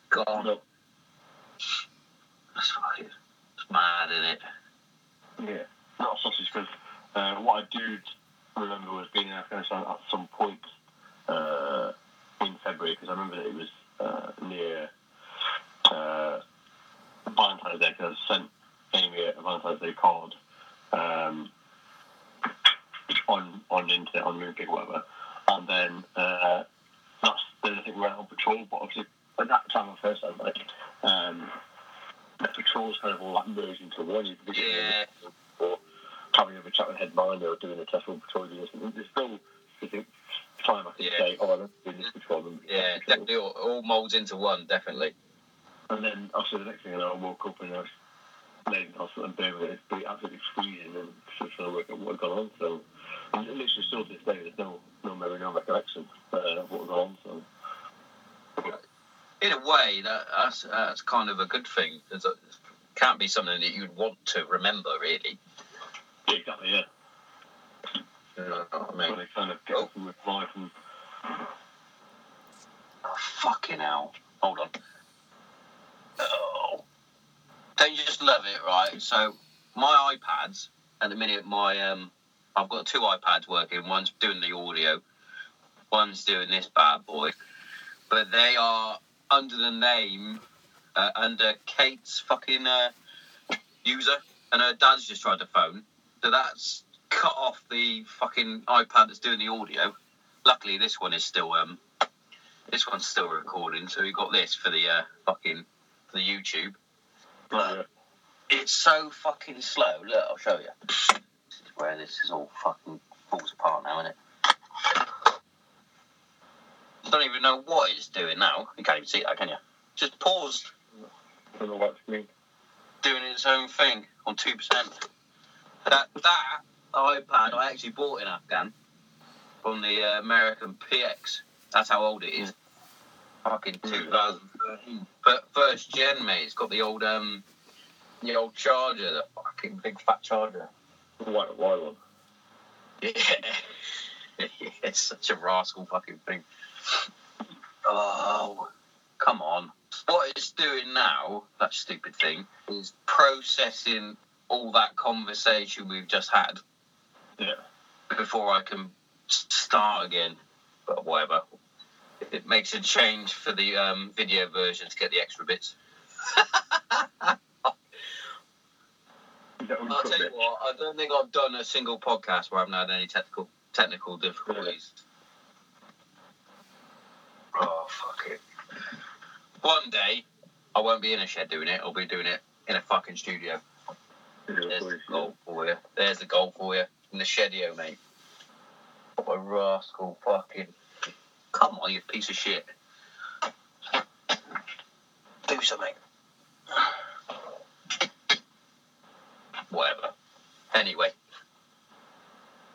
God. No. That's fucking. It's mad, isn't it? Yeah. Not a sausage because what I do remember was being in Afghanistan at some point in February, because I remember that it was near Valentine's Day, because I sent Amy a Valentine's Day card on the internet, on Moonpig or whatever, and then that's the thing, we went on patrol, but obviously at that time I first had the patrols kind of all like merged into one. You could be having a chat with headminder or doing a test for patrol, there's still time I could say, oh, I remember doing this patrol. Definitely all moulds into one, definitely. And then, after the next thing, I woke up and I was laid in the hospital in Birmingham. It's absolutely freezing and just trying to work out what had gone on. So, and literally still to this day, there's no memory, no recollection of what had gone on. So, in a way, that's kind of a good thing. It can't be something that you'd want to remember, really. Yeah, exactly, yeah. You know what I mean? They kind of get up and reply from... Oh, fucking hell. Hold on. Oh, don't you just love it, right? So my iPads at the minute, I've got two iPads working. One's doing the audio, one's doing this bad boy. But they are under the name under Kate's fucking user, and her dad's just tried to phone. So that's cut off the fucking iPad that's doing the audio. Luckily, this one is still this one's still recording. So we got this for the the YouTube, but it's so fucking slow. Look, I'll show you. This is where this is all fucking falls apart now, isn't it? I don't even know what it's doing now. You can't even see that, can you? Just paused. I don't know what to mean. Doing its own thing on 2%. That iPad I actually bought in Afghan from the American PX. That's how old it is. Fucking 2013. But first gen, mate, it's got the old charger, the fucking big fat charger. Why one? Yeah. It's such a rascal fucking thing. Oh, come on. What it's doing now, that stupid thing, is processing all that conversation we've just had. Yeah. Before I can start again. But whatever. It makes a change for the video version to get the extra bits. I'll tell you what, I don't think I've done a single podcast where I haven't had any technical technical difficulties. Oh, fuck it. One day, I won't be in a shed doing it. I'll be doing it in a fucking studio. There's the goal for you. There's the goal for you. In the shedio, mate. What a rascal fucking... Come on, you piece of shit. Do something. Whatever. Anyway.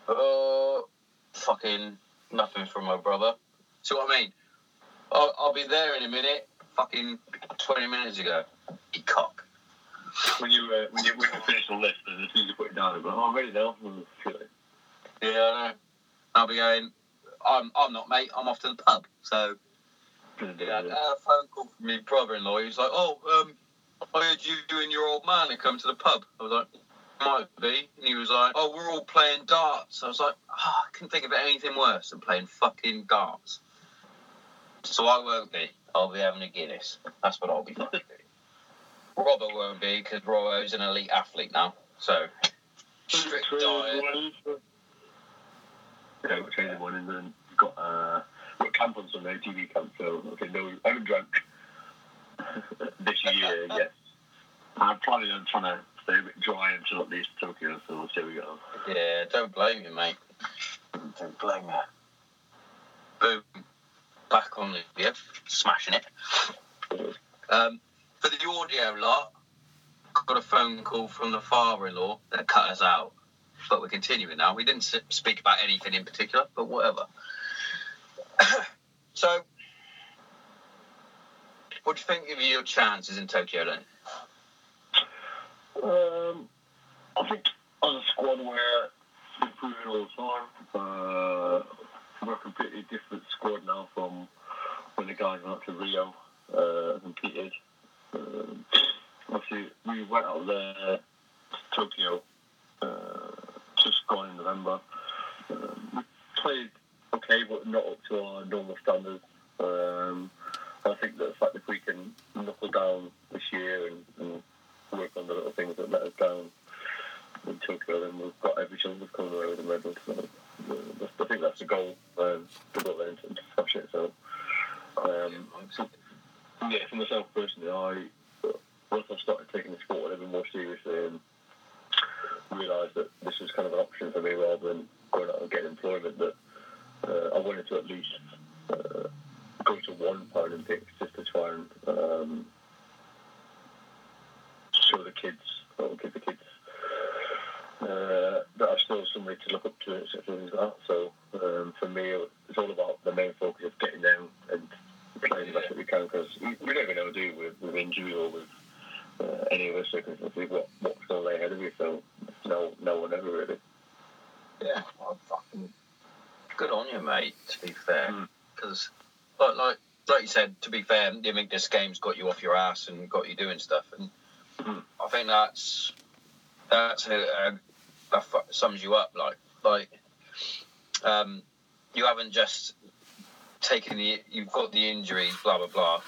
Oh, fucking nothing from my brother. See what I mean? I'll be there in a minute. Fucking 20 minutes ago. You cock. When you finish the list, as soon as you put it down, you're like, oh, I'm ready now. Yeah, I know. I'll be going, I'm not, mate. I'm off to the pub. So, I had a phone call from my brother-in-law. He was like, I heard you and your old man had come to the pub. I was like, might be. And he was like, oh, we're all playing darts. I was like, oh, I couldn't think of anything worse than playing fucking darts. So I won't be. I'll be having a Guinness. That's what I'll be fucking doing. Robert won't be, because Robbo's an elite athlete now. So, strict diet. Yeah, we'll change the morning, and then we've got camp on Sunday, TV camp, so okay, no, I haven't drunk this year yet. I'm planning on trying to stay a bit dry until at least Tokyo, so we'll see how we go. Yeah, don't blame you, mate. Don't blame you. Boom. Back on the video, smashing it. For the audio lot, I got a phone call from the father-in-law that cut us out. But we're continuing now. We didn't speak about anything in particular, but whatever. So, what do you think of your chances in Tokyo then? I think on a squad where we're improving all the time. We're a completely different squad now from when the guys went up to Rio and competed. Obviously, we went out there to Tokyo. Just gone in November. We played okay, but not up to our normal standards. I think that the fact that we can knuckle down this year and work on the little things that let us down in Tokyo, then we've got every chance of coming away with a medal. So I think that's the goal. To go there and smash it. So, yeah, for myself personally, once I started taking the sport a little bit more seriously and realised that this was kind of an option for me rather than going out and getting employment, that I wanted to at least go to one Paralympics just to try and show the kids, or give the kids that I've still somebody to look up to and such things like that. So for me, it's all about the main focus of getting them and playing the best that we can, because we don't even know, do with injury or with any of us, circumstances, what's going to lay ahead of you, so no one ever really. Yeah, well, fucking good on you, mate, to be fair, because like you said, to be fair, the Invictus Games got you off your ass and got you doing stuff, and I think that sums you up, like you haven't just taken you've got the injury, blah blah blah,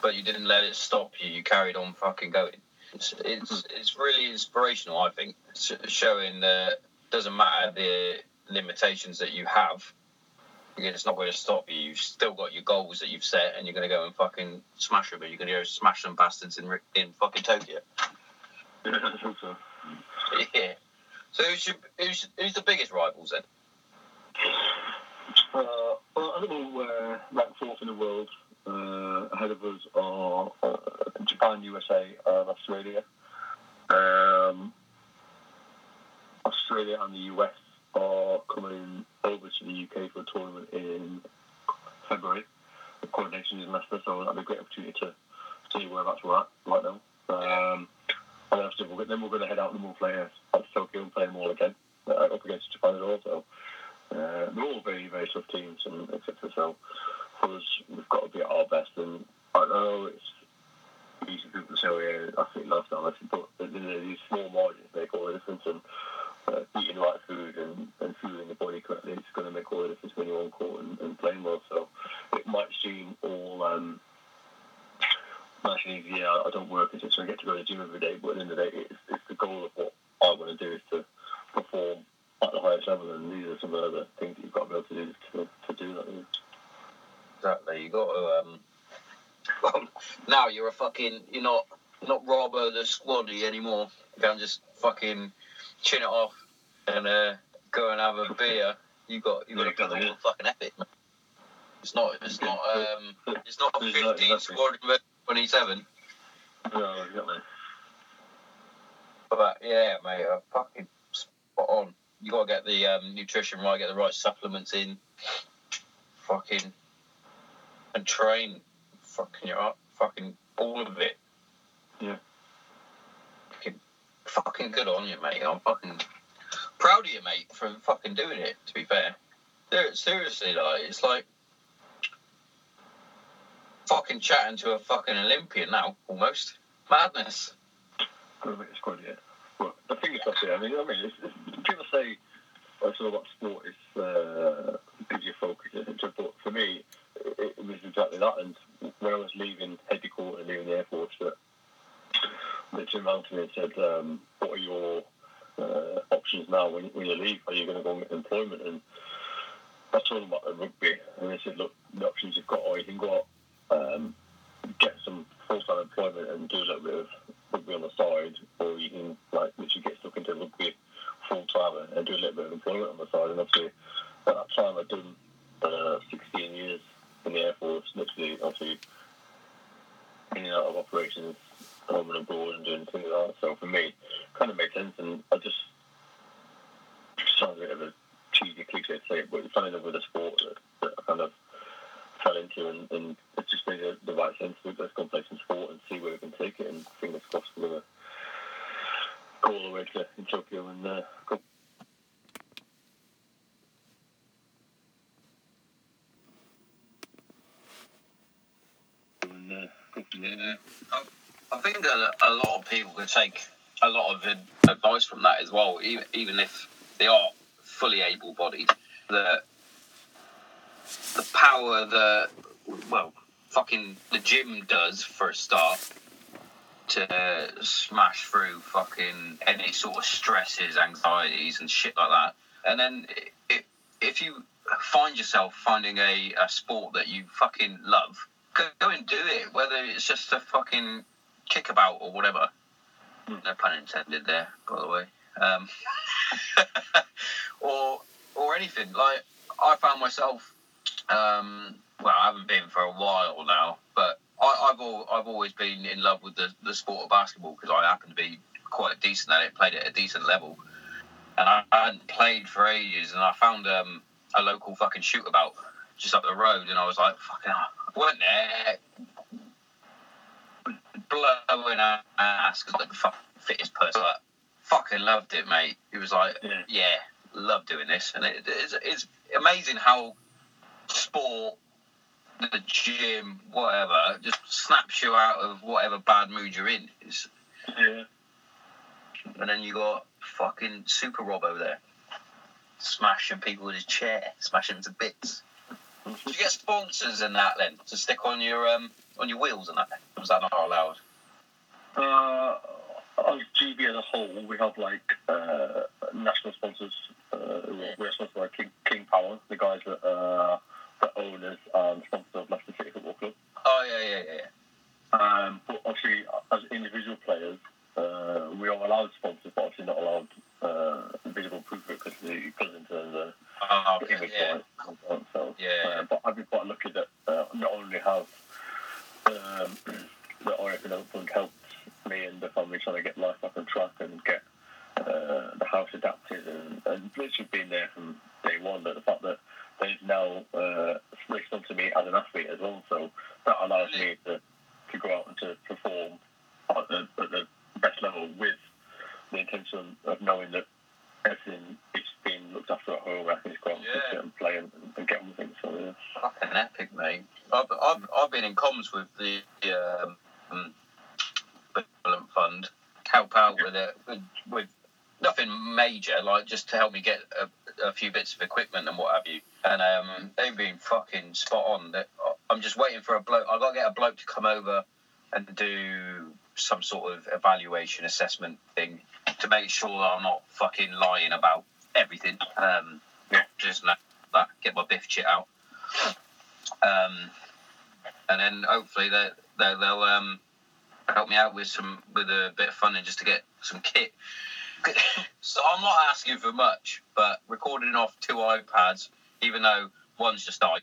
but you didn't let it stop you. You carried on fucking going. It's really inspirational, I think, showing that it doesn't matter the limitations that you have. Again, it's not going to stop you. You've still got your goals that you've set, and you're going to go and fucking smash them. But you're going to go smash them bastards in fucking Tokyo. Yeah, I think so. Yeah. So who's the biggest rivals then? I think we're ranked fourth in the world. Ahead of us are Japan, USA, and Australia. Australia and the US are coming over to the UK for a tournament in February. The coordination is in Leicester, so that'll be a great opportunity to see where that's at right now. And then we're going to head out and we'll play at Tokyo and play them all again, up against Japan as well. So they're all very, very tough teams, and etc. So for us, we've got to be at our best, and I know it's easy for people to say, oh, yeah, I think life's not less, but these small margins make all the difference, and eating the right food and fueling the body correctly, it's going to make all the difference when you're on court and playing well. So it might seem all nice and easy, yeah, I don't work, so I get to go to the gym every day, but at the end of the day, it's the goal of what I want to do is to perform at the highest level, and these are with some of the other things that you've got to be able to do to do that. Yeah. Exactly. You got to. Well, now you're a fucking. You're not Robbo the Squaddy anymore. You can't just fucking chin it off and go and have a beer. You got to be fucking epic. Man. It's not 15 Squadron 27. No, exactly. But yeah, mate, fucking spot on. You gotta get the nutrition right, get the right supplements in, fucking, and train, fucking your up, fucking all of it. Yeah. Fucking good on you, mate. I'm fucking proud of you, mate, for fucking doing it. To be fair, seriously, like it's like fucking chatting to a fucking Olympian now, almost madness. It's quite, yeah. Well, the thing is, that's it. I mean, it's, people say it's all about sport. It's because you're focused. But for me, it was exactly that. And when I was leaving Headquarters and leaving the Air Force, that Jim Mountain had said, "What are your options now when you leave? Are you going to go and get employment?" And I told them about the rugby, and they said, "Look, the options you've got are you can go out, get some full-time employment and do a little bit of." Rugby on the side, or you can like literally get stuck into rugby full time and do a little bit of employment on the side. And obviously, at that time, I'd done 16 years in the Air Force, literally, obviously, in and out of operations, home and abroad, and doing things like that. So for me, it kind of made sense. And I just sounds a bit of a cheesy cliche to say it, but it's kind of with a sport that I kind of fell into, and it's just made the right sense. Let's go and play some sport and see where we can take it, and fingers crossed we're going to go all the way to Tokyo and go. Yeah. I think a lot of people could take a lot of advice from that as well, even if they are fully able-bodied, that the power that, well, fucking the gym does for a start to smash through fucking any sort of stresses, anxieties and shit like that. And then if you find yourself finding a sport that you fucking love, go and do it, whether it's just a fucking kickabout or whatever. No pun intended there, by the way. Or anything. Like, I found myself... well, I haven't been for a while now, but I've always been in love with the sport of basketball because I happen to be quite decent at it, played at a decent level, and I hadn't played for ages. And I found a local fucking shootabout just up the road, and I was like, "Fucking, I went there, blowing ass because like the fucking fittest person." But fucking loved it, mate. It was like, yeah, love doing this, and it's amazing how. Sport, the gym, whatever, just snaps you out of whatever bad mood you're in. Yeah. And then you got fucking Super Robbo there, smashing people with his chair, smashing them to bits. Did you get sponsors in that then to stick on your wheels and that? Or was that not allowed? On GB as a whole, we have like national sponsors. We're sponsored by King Power, the guys that are the owners and sponsors of Leicester City Football Club. Oh, yeah. But obviously, as individual players, we are allowed sponsors, but obviously not allowed visible proof of it because it goes into the image and so. Yeah. But I've been quite lucky that not only have the RFN Fund helped me and the family trying to get life back on track and get the house adapted and literally been there from day one, but the fact that they've now switched on to me as an athlete as well, so that allows me to go out and to perform at the best level with the intention of knowing that everything is being looked after at home. I can just go out and play and get on with things. So, yeah. Fucking epic, mate. I've been in comms with the Benevolent Fund, help out with it, with nothing major, like just to help me get a few bits of equipment and what have you. And they've been fucking spot on. I'm just waiting for a bloke. I've got to get a bloke to come over and do some sort of evaluation assessment thing to make sure that I'm not fucking lying about everything. Just like that, get my biff chit out. And then hopefully they'll help me out with a bit of funding just to get some kit. So I'm not asking for much, but recording off 2 iPads, even though one's just died.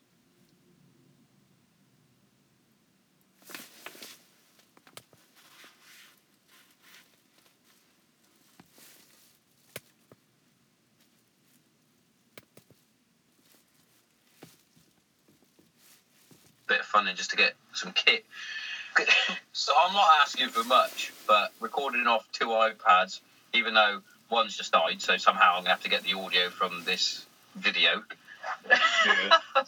Bit of funding just to get some kit. So I'm not asking for much, but recording off 2 iPads, even though one's just died, so somehow I'm going to have to get the audio from this video. Yeah.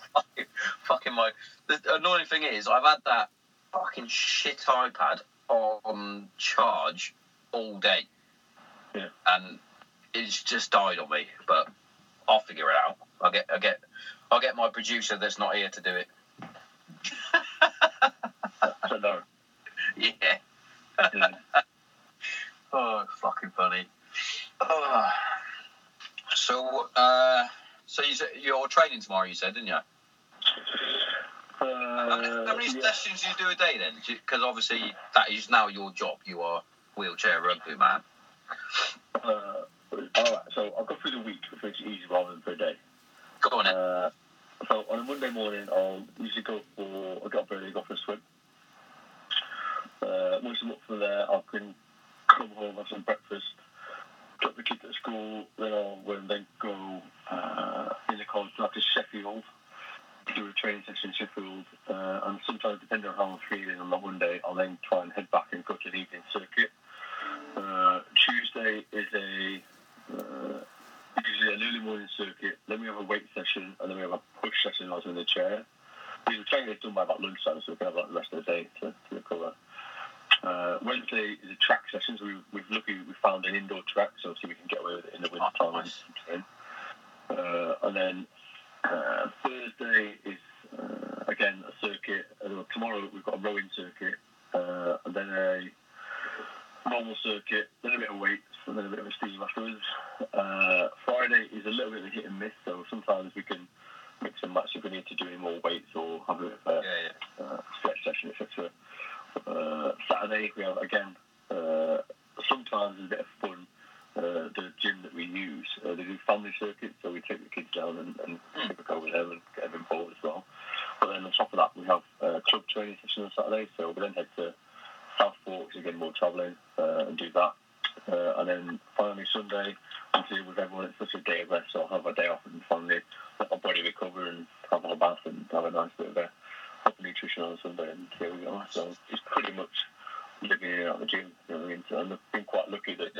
Fucking my... The annoying thing is, I've had that fucking shit iPad on charge all day. Yeah. And it's just died on me, but I'll figure it out. I'll get my producer that's not here to do it. I don't know. Yeah. Oh, fucking funny. Oh. So you're training tomorrow, you said, didn't you? How many sessions do you do a day then? Because obviously that is now your job. You are wheelchair rugby man. All right, so I'll go through the week, which is easy rather than for a day. Go on then. So on a Monday morning, I'll usually go for a swim. Once I'm up from there, I can come home, have some breakfast, drop the kids at school, then I'll go in the college back to Sheffield, do a training session in Sheffield, and sometimes, depending on how I'm feeling on that Monday, I'll then try and head back and go to the evening circuit. Tuesday is usually an early morning circuit, then we have a weight session, and then we have a push session when I was in the chair. The training is done by about lunchtime, so we can have like the rest of the day to recover. Wednesday is a track session, so we found an indoor track, so obviously we can get away with it in the winter time. Nice. And then Thursday is, again, a circuit. Tomorrow we've got a rowing circuit, and then a normal circuit, then a bit of weights, and then a bit of a steam afterwards. Friday is a little bit of a hit and miss, so sometimes we can mix and match if we need to do any more weights or have a bit of a stretch session, etc. Saturday we have again sometimes a bit of fun. The gym that we use, they do family circuits, so we take the kids down and take a go with them and get them involved as well. But then on top of that we have club training session on Saturday, so we then head to South Forks again, more travelling and do that. And then finally Sunday, obviously with everyone it's such a day of rest, so I'll have a day off and finally let my body recover and have a bath and have a nice bit of a nutrition on Sunday, and here we are. So it's pretty much living in and out of the gym, you know what I mean? So I've been quite lucky that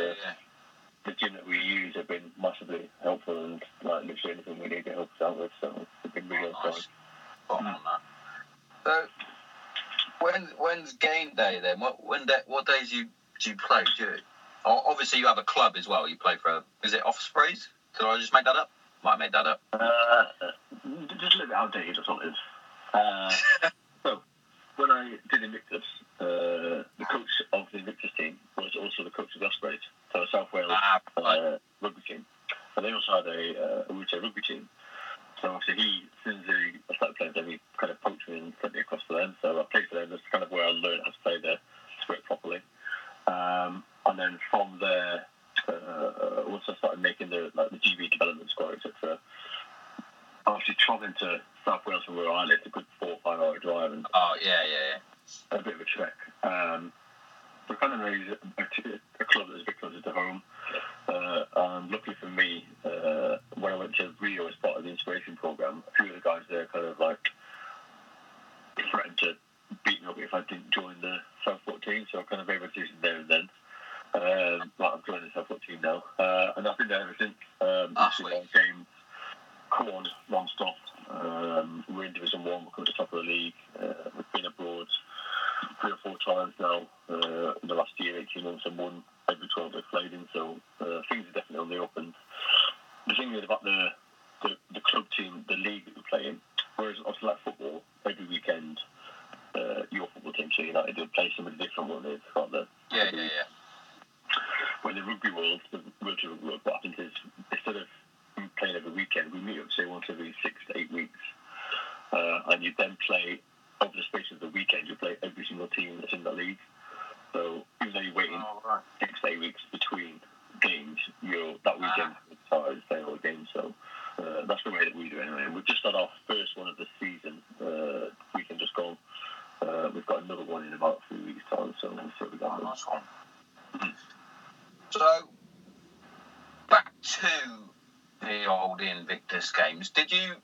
the gym that we use have been massively helpful, and like literally anything we need to help us out with, so it's been really nice. So when's game day then? What days do you play? Obviously you have a club as well. You play for is it Ospreys? Did I just make that up? Might have made that up. Just a little bit outdated, that's all it is. So, when I did Invictus, the coach of the Invictus team was also the coach of the Ospreys, so the South Wales rugby team. And they also had a wheelchair rugby team. So, obviously, I started playing with them, he kind of poached me and sent me across to them. So, I played for them. That's kind of where I learned how to play there, to work properly. And then from there, once I started making the GB development squad, etc., I was actually travelling to South Wales from where I live, a good 4 or 5 hour drive. And a bit of a trek. We kind of raised a club that's a bit closer to home. And luckily for me, when I went to Rio as part of the inspiration programme, a few of the guys there kind of like threatened to beat me up if I didn't join the Southport team, so I kind of made my decision there and then. I'm joining the Southport team now. And I've been there ever since. Games. Corn non-stop. We're in Division 1, we're coming to the top of the league. We've been abroad 3 or 4 times now in the last year, 18 months, and won every 12 they've played in, so things are definitely on the up. And the thing is about the club team, the league that we play in, whereas obviously like football, every weekend, your football team, so United, they'll play somebody different one day, can't they? Yeah. When the rugby world, what happens is, instead of playing every weekend, we meet play once every 6 to 8 weeks. And you then play, over the space of the weekend, you play every single team that's in the league. So even though you're waiting 6 to 8 weeks between games, that weekend is started to play all the games. So that's the way that we do it anyway. And we've just had our first one of the season weekend just gone. We've got another one in about 3 weeks' time, so we'll see what we got. Nice one. So, back to the old Invictus Games. Did you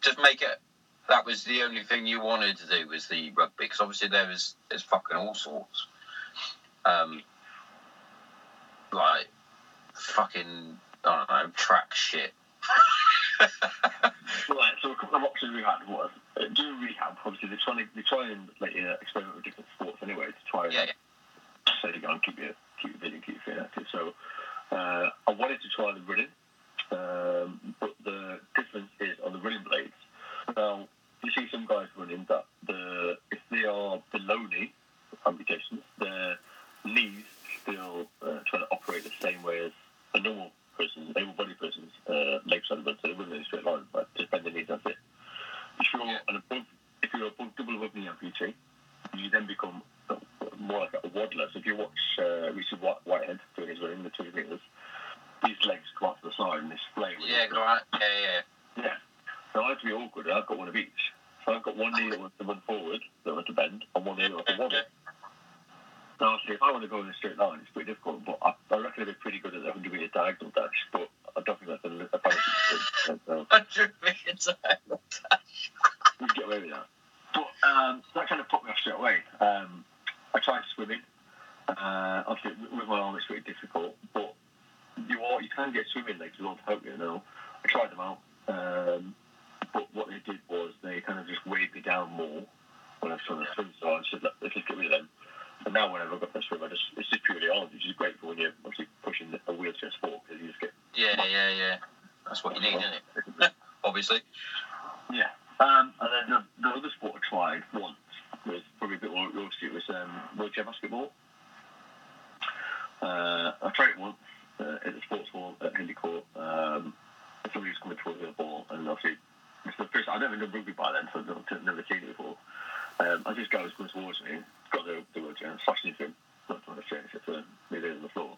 just make it? That was the only thing you wanted to do was the rugby, because obviously there's fucking all sorts. Like fucking, I don't know, track shit. Right, so a couple of options we had was do rehab. Obviously they try and like, experiment with different sports anyway to try and so you go and keep your video, keep your fit active. So I wanted to try the running, but the difference is on the running blades. Now you see some guys running that if they are below knee amputations, their knees still try to operate the same way as a normal person's, able body person's legs on the run, so they run in a straight line, but just bend the knees, that's it. If you're above double above knee amputee, you then become more like a waddler. So if you watch Richard Whitehead doing his running the 2 metres, his legs come out to the side and they splay. Yeah, go out. Yeah. So I have to be awkward, and I've got one of each. So I've got one knee that wants to run forward, that wants to bend, and one knee that wants to waddle. Now, obviously, if I want to go in a straight line, it's pretty difficult, but I reckon I'd be pretty good at the 100-metre diagonal dash, but I don't think that's a balancing thing. 100-metre diagonal dash. You can get away with that. But that kind of put me off straight away. I tried swimming. Obviously, with my arm, it's pretty difficult, but you can get swimming legs with all the help, you know. I tried them out. But what they did was they kind of just weighed me down more when I was trying to swim, so I said, let's just get rid of them. And now whenever I go for a swim, it's just purely arms, which is great for when you're obviously pushing a wheelchair sport, because you just get... Yeah. That's what you need, isn't it? Obviously. Yeah. And then the other sport I tried once was probably a bit more, obviously it was wheelchair basketball. I tried it once at the sports hall at Henley Court. Somebody was coming towards the ball, and obviously... So first, I'd never done rugby by then, so I'd never seen it before. I just go going towards me, got the wheelchair, and slashed into him, not trying to change it, so me there on the floor.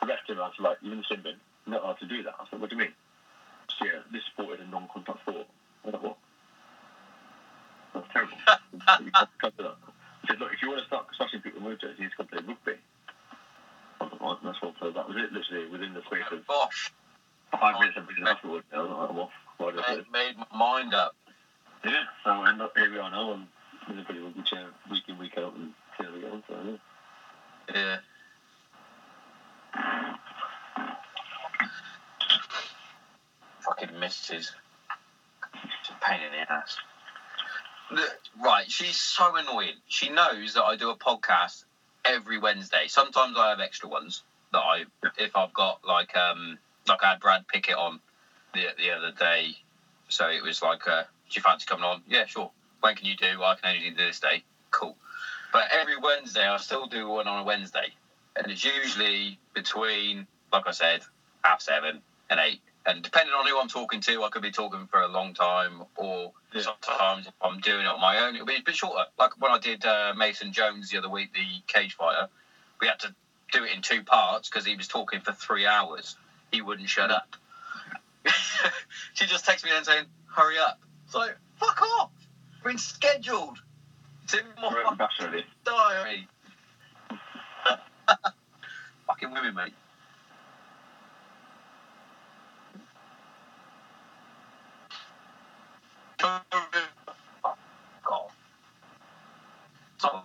The rest of him, I was like, you're in the sin bin, you're not allowed to do that. I said, what do you mean? So yeah, this sport is a non-contact sport. I was like, what? That's terrible. Can't do that. I said, look, if you want to start slashing people in wheelchairs, you need to come play rugby. I was like, right, that's what I played. That was it, literally, within the space of 5 minutes of being afterwards. I was like, I'm off. I made my mind up. Yeah, so I end up here we are now, and everybody will be chair week in, week out, and see how we get on. So, yeah. Fucking misses. It's a pain in the ass. Right, she's so annoying. She knows that I do a podcast every Wednesday. Sometimes I have extra ones that if I've got like I had Brad Pickett on. The other day, so it was like, do you fancy coming on? Yeah, sure. When can you do? Well, I can only do this day. Cool. But every Wednesday, I still do one on a Wednesday. And it's usually between, like I said, 7:30 and 8:00. And depending on who I'm talking to, I could be talking for a long time, or sometimes if I'm doing it on my own, it'll be a bit shorter. Like when I did Mason Jones the other week, the cage fighter, we had to do it in 2 parts because he was talking for 3 hours. He wouldn't shut up. She just texts me and saying, hurry up. It's like, fuck off. We've been scheduled. It's in my fucking diary. Fucking women, mate. Fuck off. So.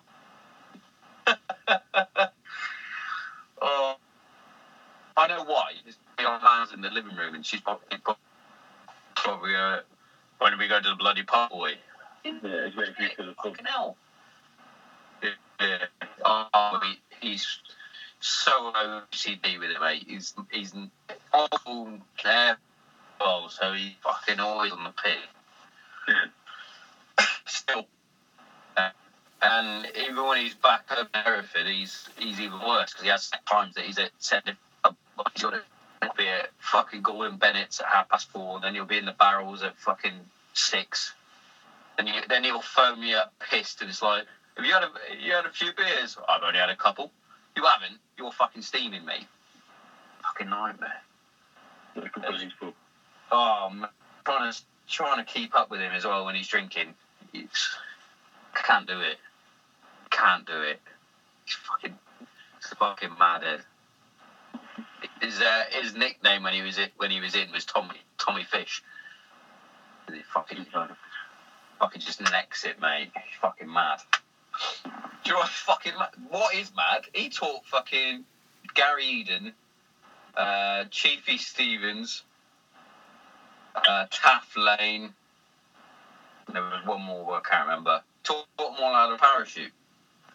Oh. I know why. Hands in the living room, and she's probably when do we go to the bloody pub, boy? Yeah, it's very few to the pub. Fucking hell. Yeah. Oh, he's so OCD with it, mate. He's awful careful, so he's fucking always on the pig. Yeah. Still. And even when he's back at Hereford, he's even worse, because he has times that he's at 7 he's got It'll be at fucking Golden Bennett's at 4:30, and then you'll be in the Barrels at fucking 6. And then he'll phone me up pissed, and it's like, have you had a few beers? I've only had a couple. You haven't? You're fucking steaming me. Fucking nightmare. Oh, man. Trying to keep up with him as well when he's drinking. Can't do it. He's fucking mad at it. His nickname when he was in was Tommy Fish. He fucking just necks it, mate. He's fucking mad. Do you know what is mad? He taught fucking Gary Eden, Chiefy Stevens, Taff Lane. There was one more I can't remember. Taught them all out of parachute.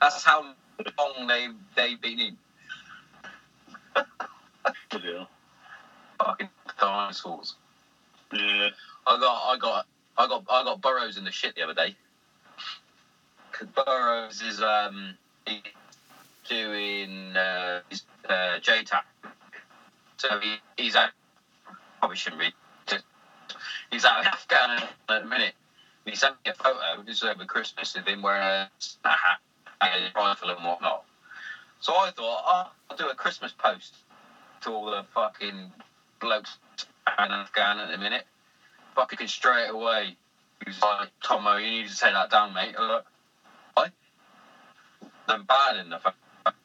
That's how long they've been in. Yeah. Fucking dinosaurs. Yeah. I got Burroughs in the shit the other day. Cause Burroughs is doing his JTAC. So he's out. Probably shouldn't read. He's out in Afghanistan at the minute. He sent me a photo just over Christmas of him wearing a hat and a rifle and whatnot. So I thought, I'll do a Christmas post to all the fucking blokes in Afghan at the minute. Fucking straight away, he was like, Tomo, you need to take that down, mate. I was like, why? I'm bad in the fucking.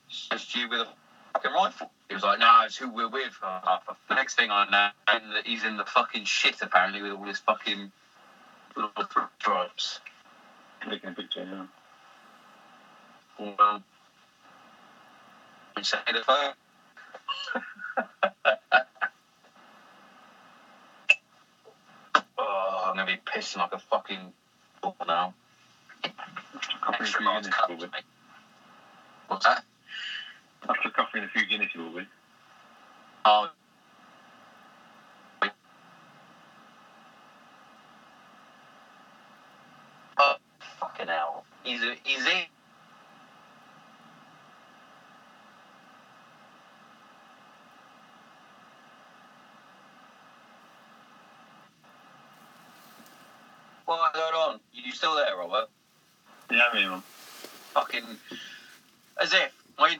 It's just you with a fucking rifle. He was like, no, it's who we're with. The next thing I know, he's in the fucking shit, apparently, with all his fucking little stripes. Taking a picture, yeah. Well, say the phone. Oh, I'm gonna be pissing like a fucking bull now. Extra large cup, mate. What's that? After coughing a few Guinness, you will be. Oh. Oh, fucking hell! He's in. What's going on? You still there, Robert? Yeah, I'm here, man. Fucking. As if. What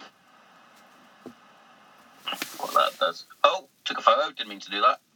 that does. Oh, took a photo. Didn't mean to do that.